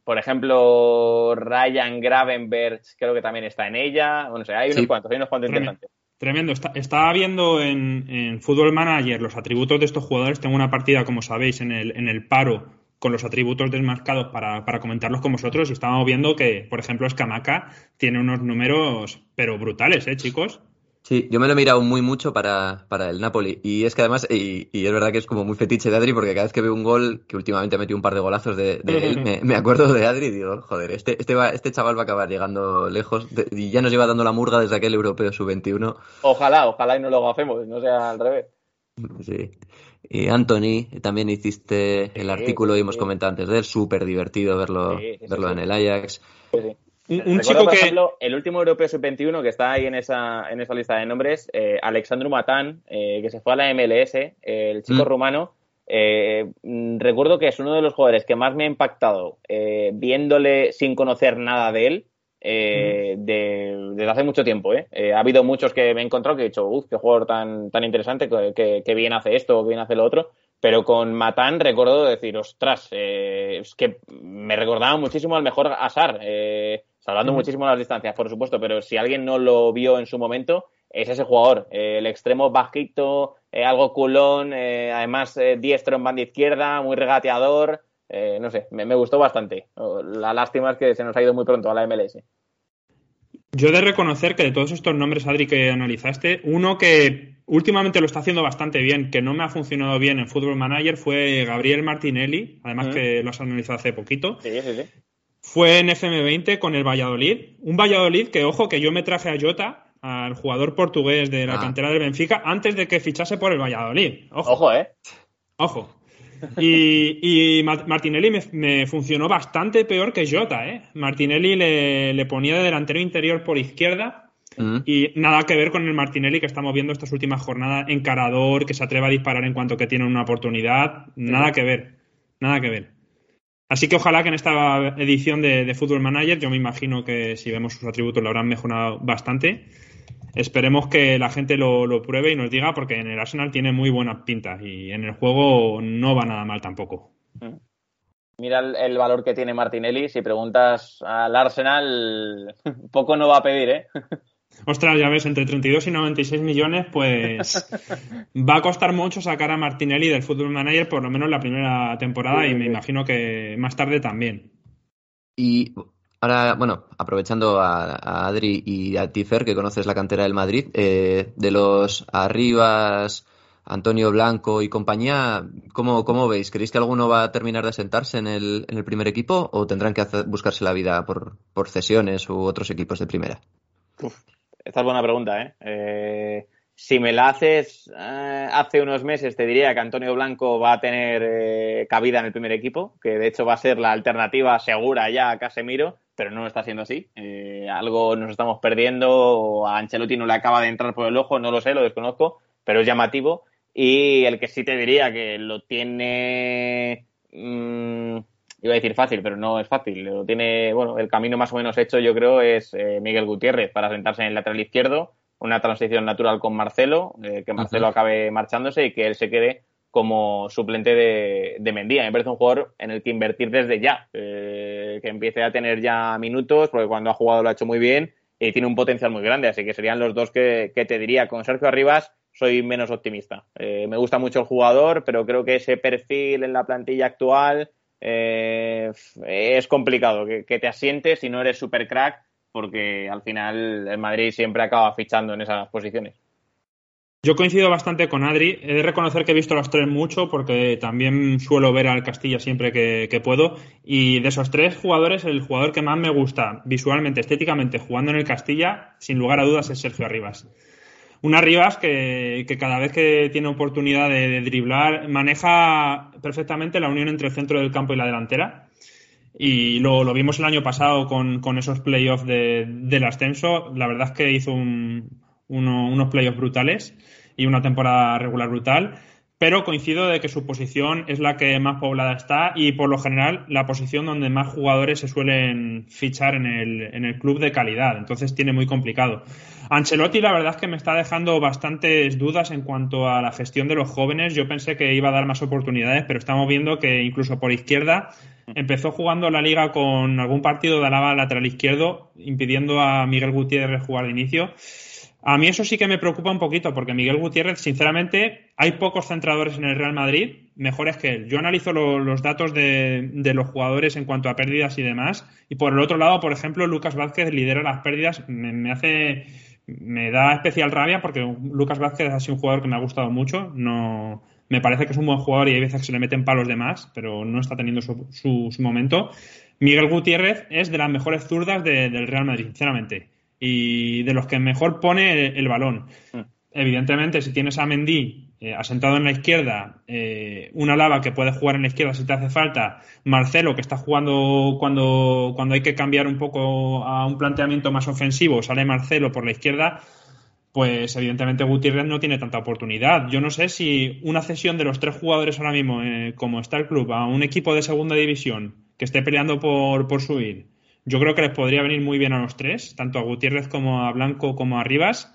por ejemplo, Ryan Gravenberch creo que también está en ella. Bueno, o sea, hay unos sí. cuantos, hay unos cuantos tremendo, interesantes. Tremendo. Está, estaba viendo en, en Football Manager los atributos de estos jugadores. Tengo una partida, como sabéis, en el, en el paro, con los atributos desmarcados para, para comentarlos con vosotros, y estábamos viendo que, por ejemplo, Escamaca tiene unos números pero brutales, ¿eh, chicos? Sí, yo me lo he mirado muy mucho para, para el Napoli, y es que además, y, y es verdad que es como muy fetiche de Adri, porque cada vez que veo un gol, que últimamente ha metido un par de golazos de, de él, me, me acuerdo de Adri y digo, joder, este este va, este chaval va a acabar llegando lejos, de, y ya nos lleva dando la murga desde aquel europeo sub veintiuno. Ojalá, ojalá y no lo hacemos, no sea al revés. Sí. Y Anthony, también hiciste el sí, artículo sí, y hemos sí. comentado antes de él, súper divertido verlo, sí, sí, verlo sí. en el Ajax. Sí, sí. Un, un chico por que... ejemplo, el último europeo sub veintiuno que está ahí en esa en esa lista de nombres, eh, Alexandru Matan, eh, que se fue a la M L S, eh, el chico mm. rumano. Eh, recuerdo que es uno de los jugadores que más me ha impactado, eh, viéndole sin conocer nada de él. Eh, uh-huh. de, desde hace mucho tiempo, ¿eh? Eh, ha habido muchos que me he encontrado que he dicho, uff, qué jugador tan, tan interesante, que, que, que bien hace esto, que bien hace lo otro, pero con Matan recuerdo decir, ostras, eh, es que me recordaba muchísimo al mejor Hazard, eh, salvando uh-huh. muchísimo las distancias, por supuesto, pero si alguien no lo vio en su momento, es ese jugador, eh, el extremo bajito, eh, algo culón, eh, además eh, diestro en banda izquierda, muy regateador. Eh, no sé, me, me gustó bastante. La lástima es que se nos ha ido muy pronto a la M L S. Yo he de reconocer que de todos estos nombres, Adri, que analizaste, uno que últimamente lo está haciendo bastante bien, que no me ha funcionado bien en Football Manager, fue Gabriel Martinelli, además uh-huh. que lo has analizado hace poquito. Sí, sí, sí. Fue en F M veinte con el Valladolid. Un Valladolid que, ojo, que yo me traje a Jota, al jugador portugués de la ah. cantera del Benfica, antes de que fichase por el Valladolid. Ojo, Ojo eh. Ojo. Y, y Martinelli me, me funcionó bastante peor que Jota, ¿eh? Martinelli le, le ponía de delantero interior por izquierda uh-huh. y nada que ver con el Martinelli que estamos viendo estas últimas jornadas, encarador, que se atreve a disparar en cuanto que tiene una oportunidad, nada uh-huh. que ver, nada que ver. Así que ojalá que en esta edición de, de Football Manager, yo me imagino que si vemos sus atributos lo habrán mejorado bastante. Esperemos que la gente lo, lo pruebe y nos diga, porque en el Arsenal tiene muy buenas pintas y en el juego no va nada mal tampoco. Mira el, el valor que tiene Martinelli. Si preguntas al Arsenal, poco no va a pedir, ¿eh? Ostras, ya ves, entre treinta y dos y noventa y seis millones, pues va a costar mucho sacar a Martinelli del Football Manager, por lo menos la primera temporada, sí, y me sí. imagino que más tarde también. Y... ahora, bueno, aprovechando a, a Adri y a Tifer, que conoces la cantera del Madrid, eh, de los Arribas, Antonio Blanco y compañía, ¿cómo, cómo veis? ¿Creéis que alguno va a terminar de sentarse en el, en el primer equipo o tendrán que hacer, buscarse la vida por, por cesiones u otros equipos de primera? Uf, esta es buena pregunta, ¿eh? eh si me la haces eh, hace unos meses te diría que Antonio Blanco va a tener eh, cabida en el primer equipo, que de hecho va a ser la alternativa segura ya a Casemiro, pero no está siendo así. Eh, algo nos estamos perdiendo, a Ancelotti no le acaba de entrar por el ojo, no lo sé, lo desconozco, pero es llamativo. Y el que sí te diría que lo tiene, mmm, iba a decir fácil, pero no es fácil, lo tiene, bueno, el camino más o menos hecho, yo creo, es eh, Miguel Gutiérrez, para sentarse en el lateral izquierdo, una transición natural con Marcelo, eh, que Marcelo Ajá. acabe marchándose y que él se quede como suplente de, de Mendía. Me parece un jugador en el que invertir desde ya, eh, que empiece a tener ya minutos, porque cuando ha jugado lo ha hecho muy bien y tiene un potencial muy grande, así que serían los dos que, que te diría. Con Sergio Arribas soy menos optimista. Eh, me gusta mucho el jugador, pero creo que ese perfil en la plantilla actual eh, es complicado que, que te asientes si no eres super crack, porque al final el Madrid siempre acaba fichando en esas posiciones. Yo coincido bastante con Adri. He de reconocer que he visto a los tres mucho, porque también suelo ver al Castilla siempre que, que puedo, y de esos tres jugadores, el jugador que más me gusta visualmente, estéticamente, jugando en el Castilla, sin lugar a dudas, es Sergio Arribas. Un Arribas que, que cada vez que tiene oportunidad de, de driblar, maneja perfectamente la unión entre el centro del campo y la delantera. Y lo, lo vimos el año pasado con, con esos playoffs de, del ascenso. La verdad es que hizo un... Uno, unos playoffs brutales y una temporada regular brutal, pero coincido de que su posición es la que más poblada está y por lo general la posición donde más jugadores se suelen fichar en el, en el club de calidad, entonces tiene muy complicado. Ancelotti la verdad es que me está dejando bastantes dudas en cuanto a la gestión de los jóvenes. Yo pensé que iba a dar más oportunidades, pero estamos viendo que incluso por izquierda empezó jugando la Liga con algún partido de Alaba lateral izquierdo, impidiendo a Miguel Gutiérrez jugar de inicio. A mí eso sí que me preocupa un poquito, porque Miguel Gutiérrez, sinceramente, hay pocos centradores en el Real Madrid mejores que él. Yo analizo lo, los datos de, de los jugadores en cuanto a pérdidas y demás, y por el otro lado, por ejemplo, Lucas Vázquez lidera las pérdidas. Me, me hace, me da especial rabia, porque Lucas Vázquez ha sido un jugador que me ha gustado mucho. No, me parece que es un buen jugador y hay veces que se le meten palos de más, pero no está teniendo su, su, su momento. Miguel Gutiérrez es de las mejores zurdas de, del Real Madrid, sinceramente, y de los que mejor pone el, el balón. Mm. Evidentemente, si tienes a Mendy eh, asentado en la izquierda, eh, una Alaba que puede jugar en la izquierda si te hace falta, Marcelo que está jugando cuando, cuando hay que cambiar un poco a un planteamiento más ofensivo, sale Marcelo por la izquierda, pues evidentemente Gutiérrez no tiene tanta oportunidad. Yo no sé si una cesión de los tres jugadores ahora mismo, eh, como está el club, a un equipo de segunda división que esté peleando por, por subir, yo creo que les podría venir muy bien a los tres, tanto a Gutiérrez como a Blanco como a Rivas.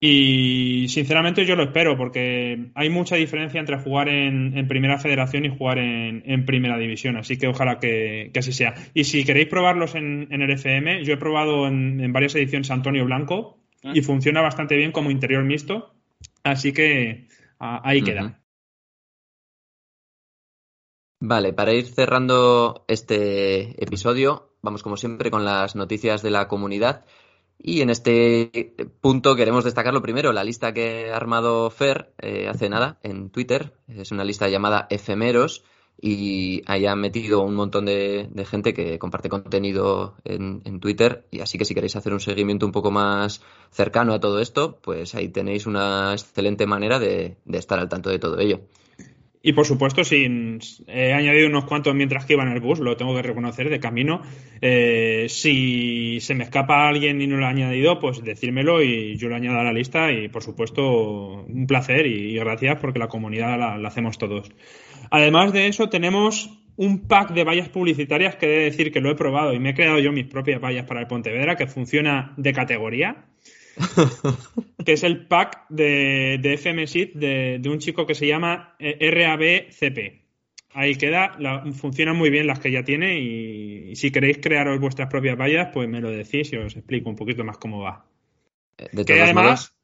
Y sinceramente yo lo espero, porque hay mucha diferencia entre jugar en, en Primera Federación y jugar en, en Primera División. Así que ojalá que, que así sea. Y si queréis probarlos en, en el F M, yo he probado en, en varias ediciones Antonio Blanco y funciona bastante bien como interior mixto. Así que a, ahí uh-huh. queda. Vale, para ir cerrando este episodio, vamos como siempre con las noticias de la comunidad, y en este punto queremos destacar lo primero, la lista que ha armado Fer eh, hace nada en Twitter. Es una lista llamada Efemeros y ahí han metido un montón de, de gente que comparte contenido en, en Twitter, y así que si queréis hacer un seguimiento un poco más cercano a todo esto, pues ahí tenéis una excelente manera de, de estar al tanto de todo ello. Y por supuesto, sin, he añadido unos cuantos mientras que iba en el bus, lo tengo que reconocer, de camino. Eh, si se me escapa alguien y no lo he añadido, pues decírmelo y yo lo añado a la lista. Y por supuesto, un placer y, y gracias, porque la comunidad la, la hacemos todos. Además de eso, tenemos un pack de vallas publicitarias que he de decir que lo he probado y me he creado yo mis propias vallas para el Pontevedra, que funciona de categoría. Que es el pack de, de F M S I D de, de un chico que se llama R A B C P. Ahí queda, la, funcionan muy bien las que ya tiene, y, y si queréis crearos vuestras propias vallas, pues me lo decís y os explico un poquito más cómo va. De que además,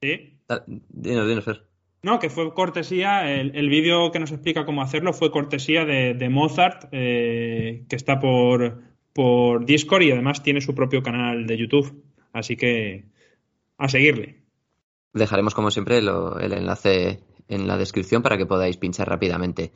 ¿sí? Ah, dinos, dinos, Fer. No, que fue cortesía, el, el vídeo que nos explica cómo hacerlo fue cortesía de, de Mozart, eh, que está por, por Discord y además tiene su propio canal de YouTube. Así que a seguirle. Dejaremos, como siempre, lo, el enlace en la descripción para que podáis pinchar rápidamente.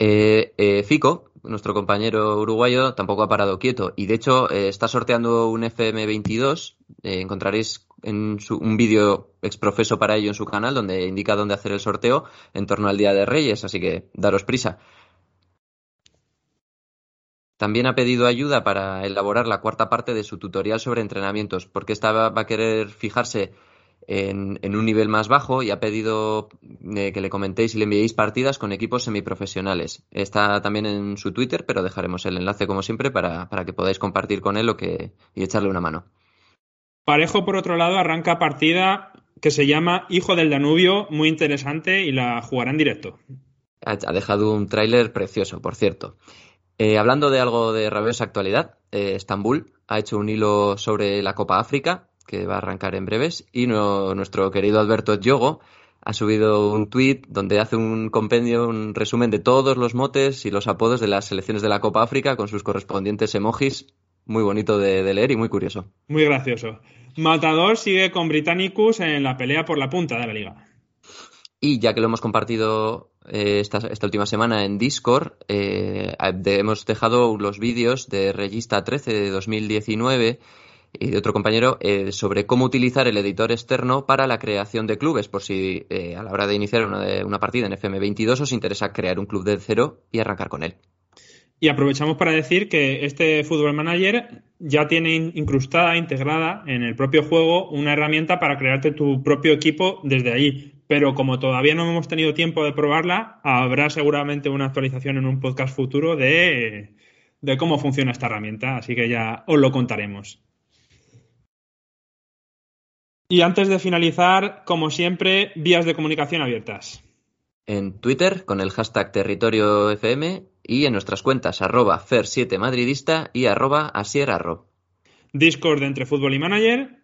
Eh, eh, Fico, nuestro compañero uruguayo, tampoco ha parado quieto. Y, de hecho, eh, está sorteando un F M veintidós. Eh, encontraréis en su, un vídeo exprofeso para ello en su canal, donde indica dónde hacer el sorteo en torno al Día de Reyes. Así que daros prisa. También ha pedido ayuda para elaborar la cuarta parte de su tutorial sobre entrenamientos, porque esta va a querer fijarse en, en un nivel más bajo, y ha pedido eh, que le comentéis y le enviéis partidas con equipos semiprofesionales. Está también en su Twitter, pero dejaremos el enlace, como siempre, para, para que podáis compartir con él lo que, y echarle una mano. Parejo, por otro lado, arranca partida que se llama Hijo del Danubio, muy interesante, y la jugará en directo. Ha, ha dejado un tráiler precioso, por cierto. Eh, hablando de algo de rabiosa actualidad, eh, Estambul ha hecho un hilo sobre la Copa África, que va a arrancar en breves, y no, nuestro querido Alberto Diogo ha subido un tuit donde hace un compendio, un resumen de todos los motes y los apodos de las selecciones de la Copa África con sus correspondientes emojis. Muy bonito de, de leer y muy curioso. Muy gracioso. Matador sigue con Britannicus en la pelea por la punta de la Liga. Y ya que lo hemos compartido eh, esta, esta última semana en Discord, eh, de, hemos dejado los vídeos de Regista trece de dos mil diecinueve y de otro compañero eh, sobre cómo utilizar el editor externo para la creación de clubes, por si eh, a la hora de iniciar una, de, una partida en F M veintidós os interesa crear un club de cero y arrancar con él. Y aprovechamos para decir que este Football Manager ya tiene incrustada, integrada en el propio juego una herramienta para crearte tu propio equipo desde allí. Pero como todavía no hemos tenido tiempo de probarla, habrá seguramente una actualización en un podcast futuro de, de cómo funciona esta herramienta. Así que ya os lo contaremos. Y antes de finalizar, como siempre, vías de comunicación abiertas. En Twitter, con el hashtag territorio F M, y en nuestras cuentas, arroba fer siete madridista y arroba asierarro. Discord de Entre Fútbol y Manager.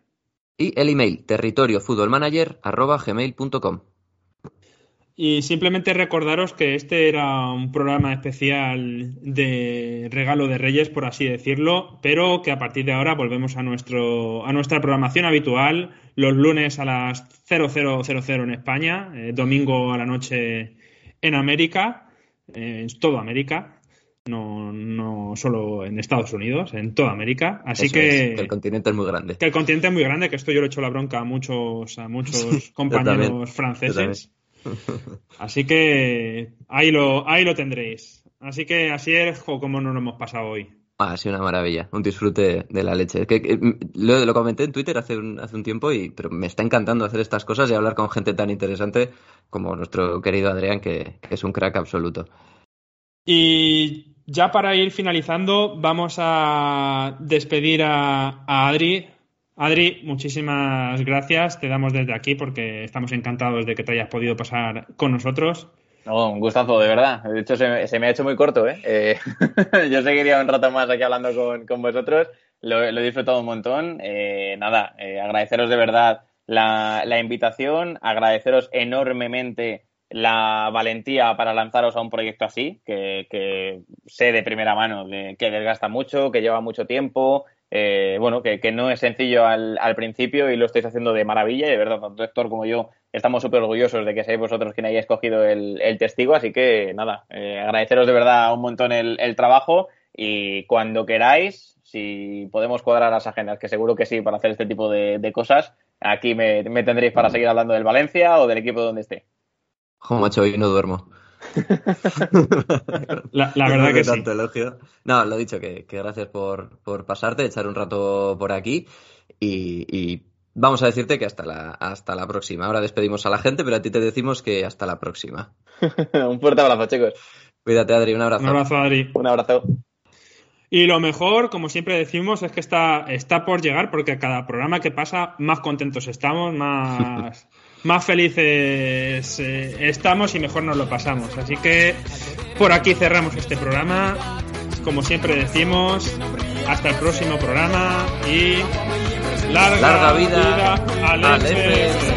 Y el email, territorio fútbol manager arroba gmail punto com. Y simplemente recordaros que este era un programa especial de regalo de Reyes, por así decirlo, pero que a partir de ahora volvemos a nuestro a nuestra programación habitual, los lunes a las cero cero en España, eh, domingo a la noche en América, eh, en toda América, no no solo en Estados Unidos, en toda América. Así que, es, que el continente es muy grande. Que el continente es muy grande, que esto yo le echo la bronca a muchos, a muchos compañeros franceses. Así que ahí lo, ahí lo tendréis. Así que así es como nos lo hemos pasado hoy. Ha ah, sido sí, una maravilla, un disfrute de la leche. Que, que, lo, lo comenté en Twitter hace un, hace un tiempo, y pero me está encantando hacer estas cosas y hablar con gente tan interesante como nuestro querido Adrián, que, que es un crack absoluto. Y ya para ir finalizando, vamos a despedir a, a Adri. Adri, muchísimas gracias, te damos desde aquí porque estamos encantados de que te hayas podido pasar con nosotros. No, un gustazo, de verdad. De hecho, se me, se me ha hecho muy corto, ¿eh? eh yo seguiría un rato más aquí hablando con, con vosotros, lo, lo he disfrutado un montón. Eh, nada, eh, agradeceros de verdad la, la invitación, agradeceros enormemente la valentía para lanzaros a un proyecto así, que, que sé de primera mano de, que desgasta mucho, que lleva mucho tiempo... Eh, bueno, que, que no es sencillo al, al principio, y lo estáis haciendo de maravilla, y de verdad, tanto Héctor como yo estamos súper orgullosos de que seáis vosotros quien hayáis cogido el, el testigo, así que nada, eh, agradeceros de verdad un montón el, el trabajo, y cuando queráis, si podemos cuadrar las agendas, que seguro que sí, para hacer este tipo de, de cosas, aquí me, me tendréis para seguir hablando del Valencia o del equipo donde esté. Jo, macho, hoy no duermo. la, la verdad no que tanto sí. Elogio. No, lo dicho, que, que gracias por, por pasarte, echar un rato por aquí, y, y vamos a decirte que hasta la, hasta la próxima. Ahora despedimos a la gente, pero a ti te decimos que hasta la próxima. Un fuerte abrazo, chicos. Cuídate, Adri, un abrazo. Un abrazo, Adri. Un abrazo. Y lo mejor, como siempre decimos, es que está, está por llegar, porque cada programa que pasa más contentos estamos, más... Más felices eh, estamos y mejor nos lo pasamos. Así que por aquí cerramos este programa. Como siempre decimos, hasta el próximo programa y larga, larga vida, vida al F F.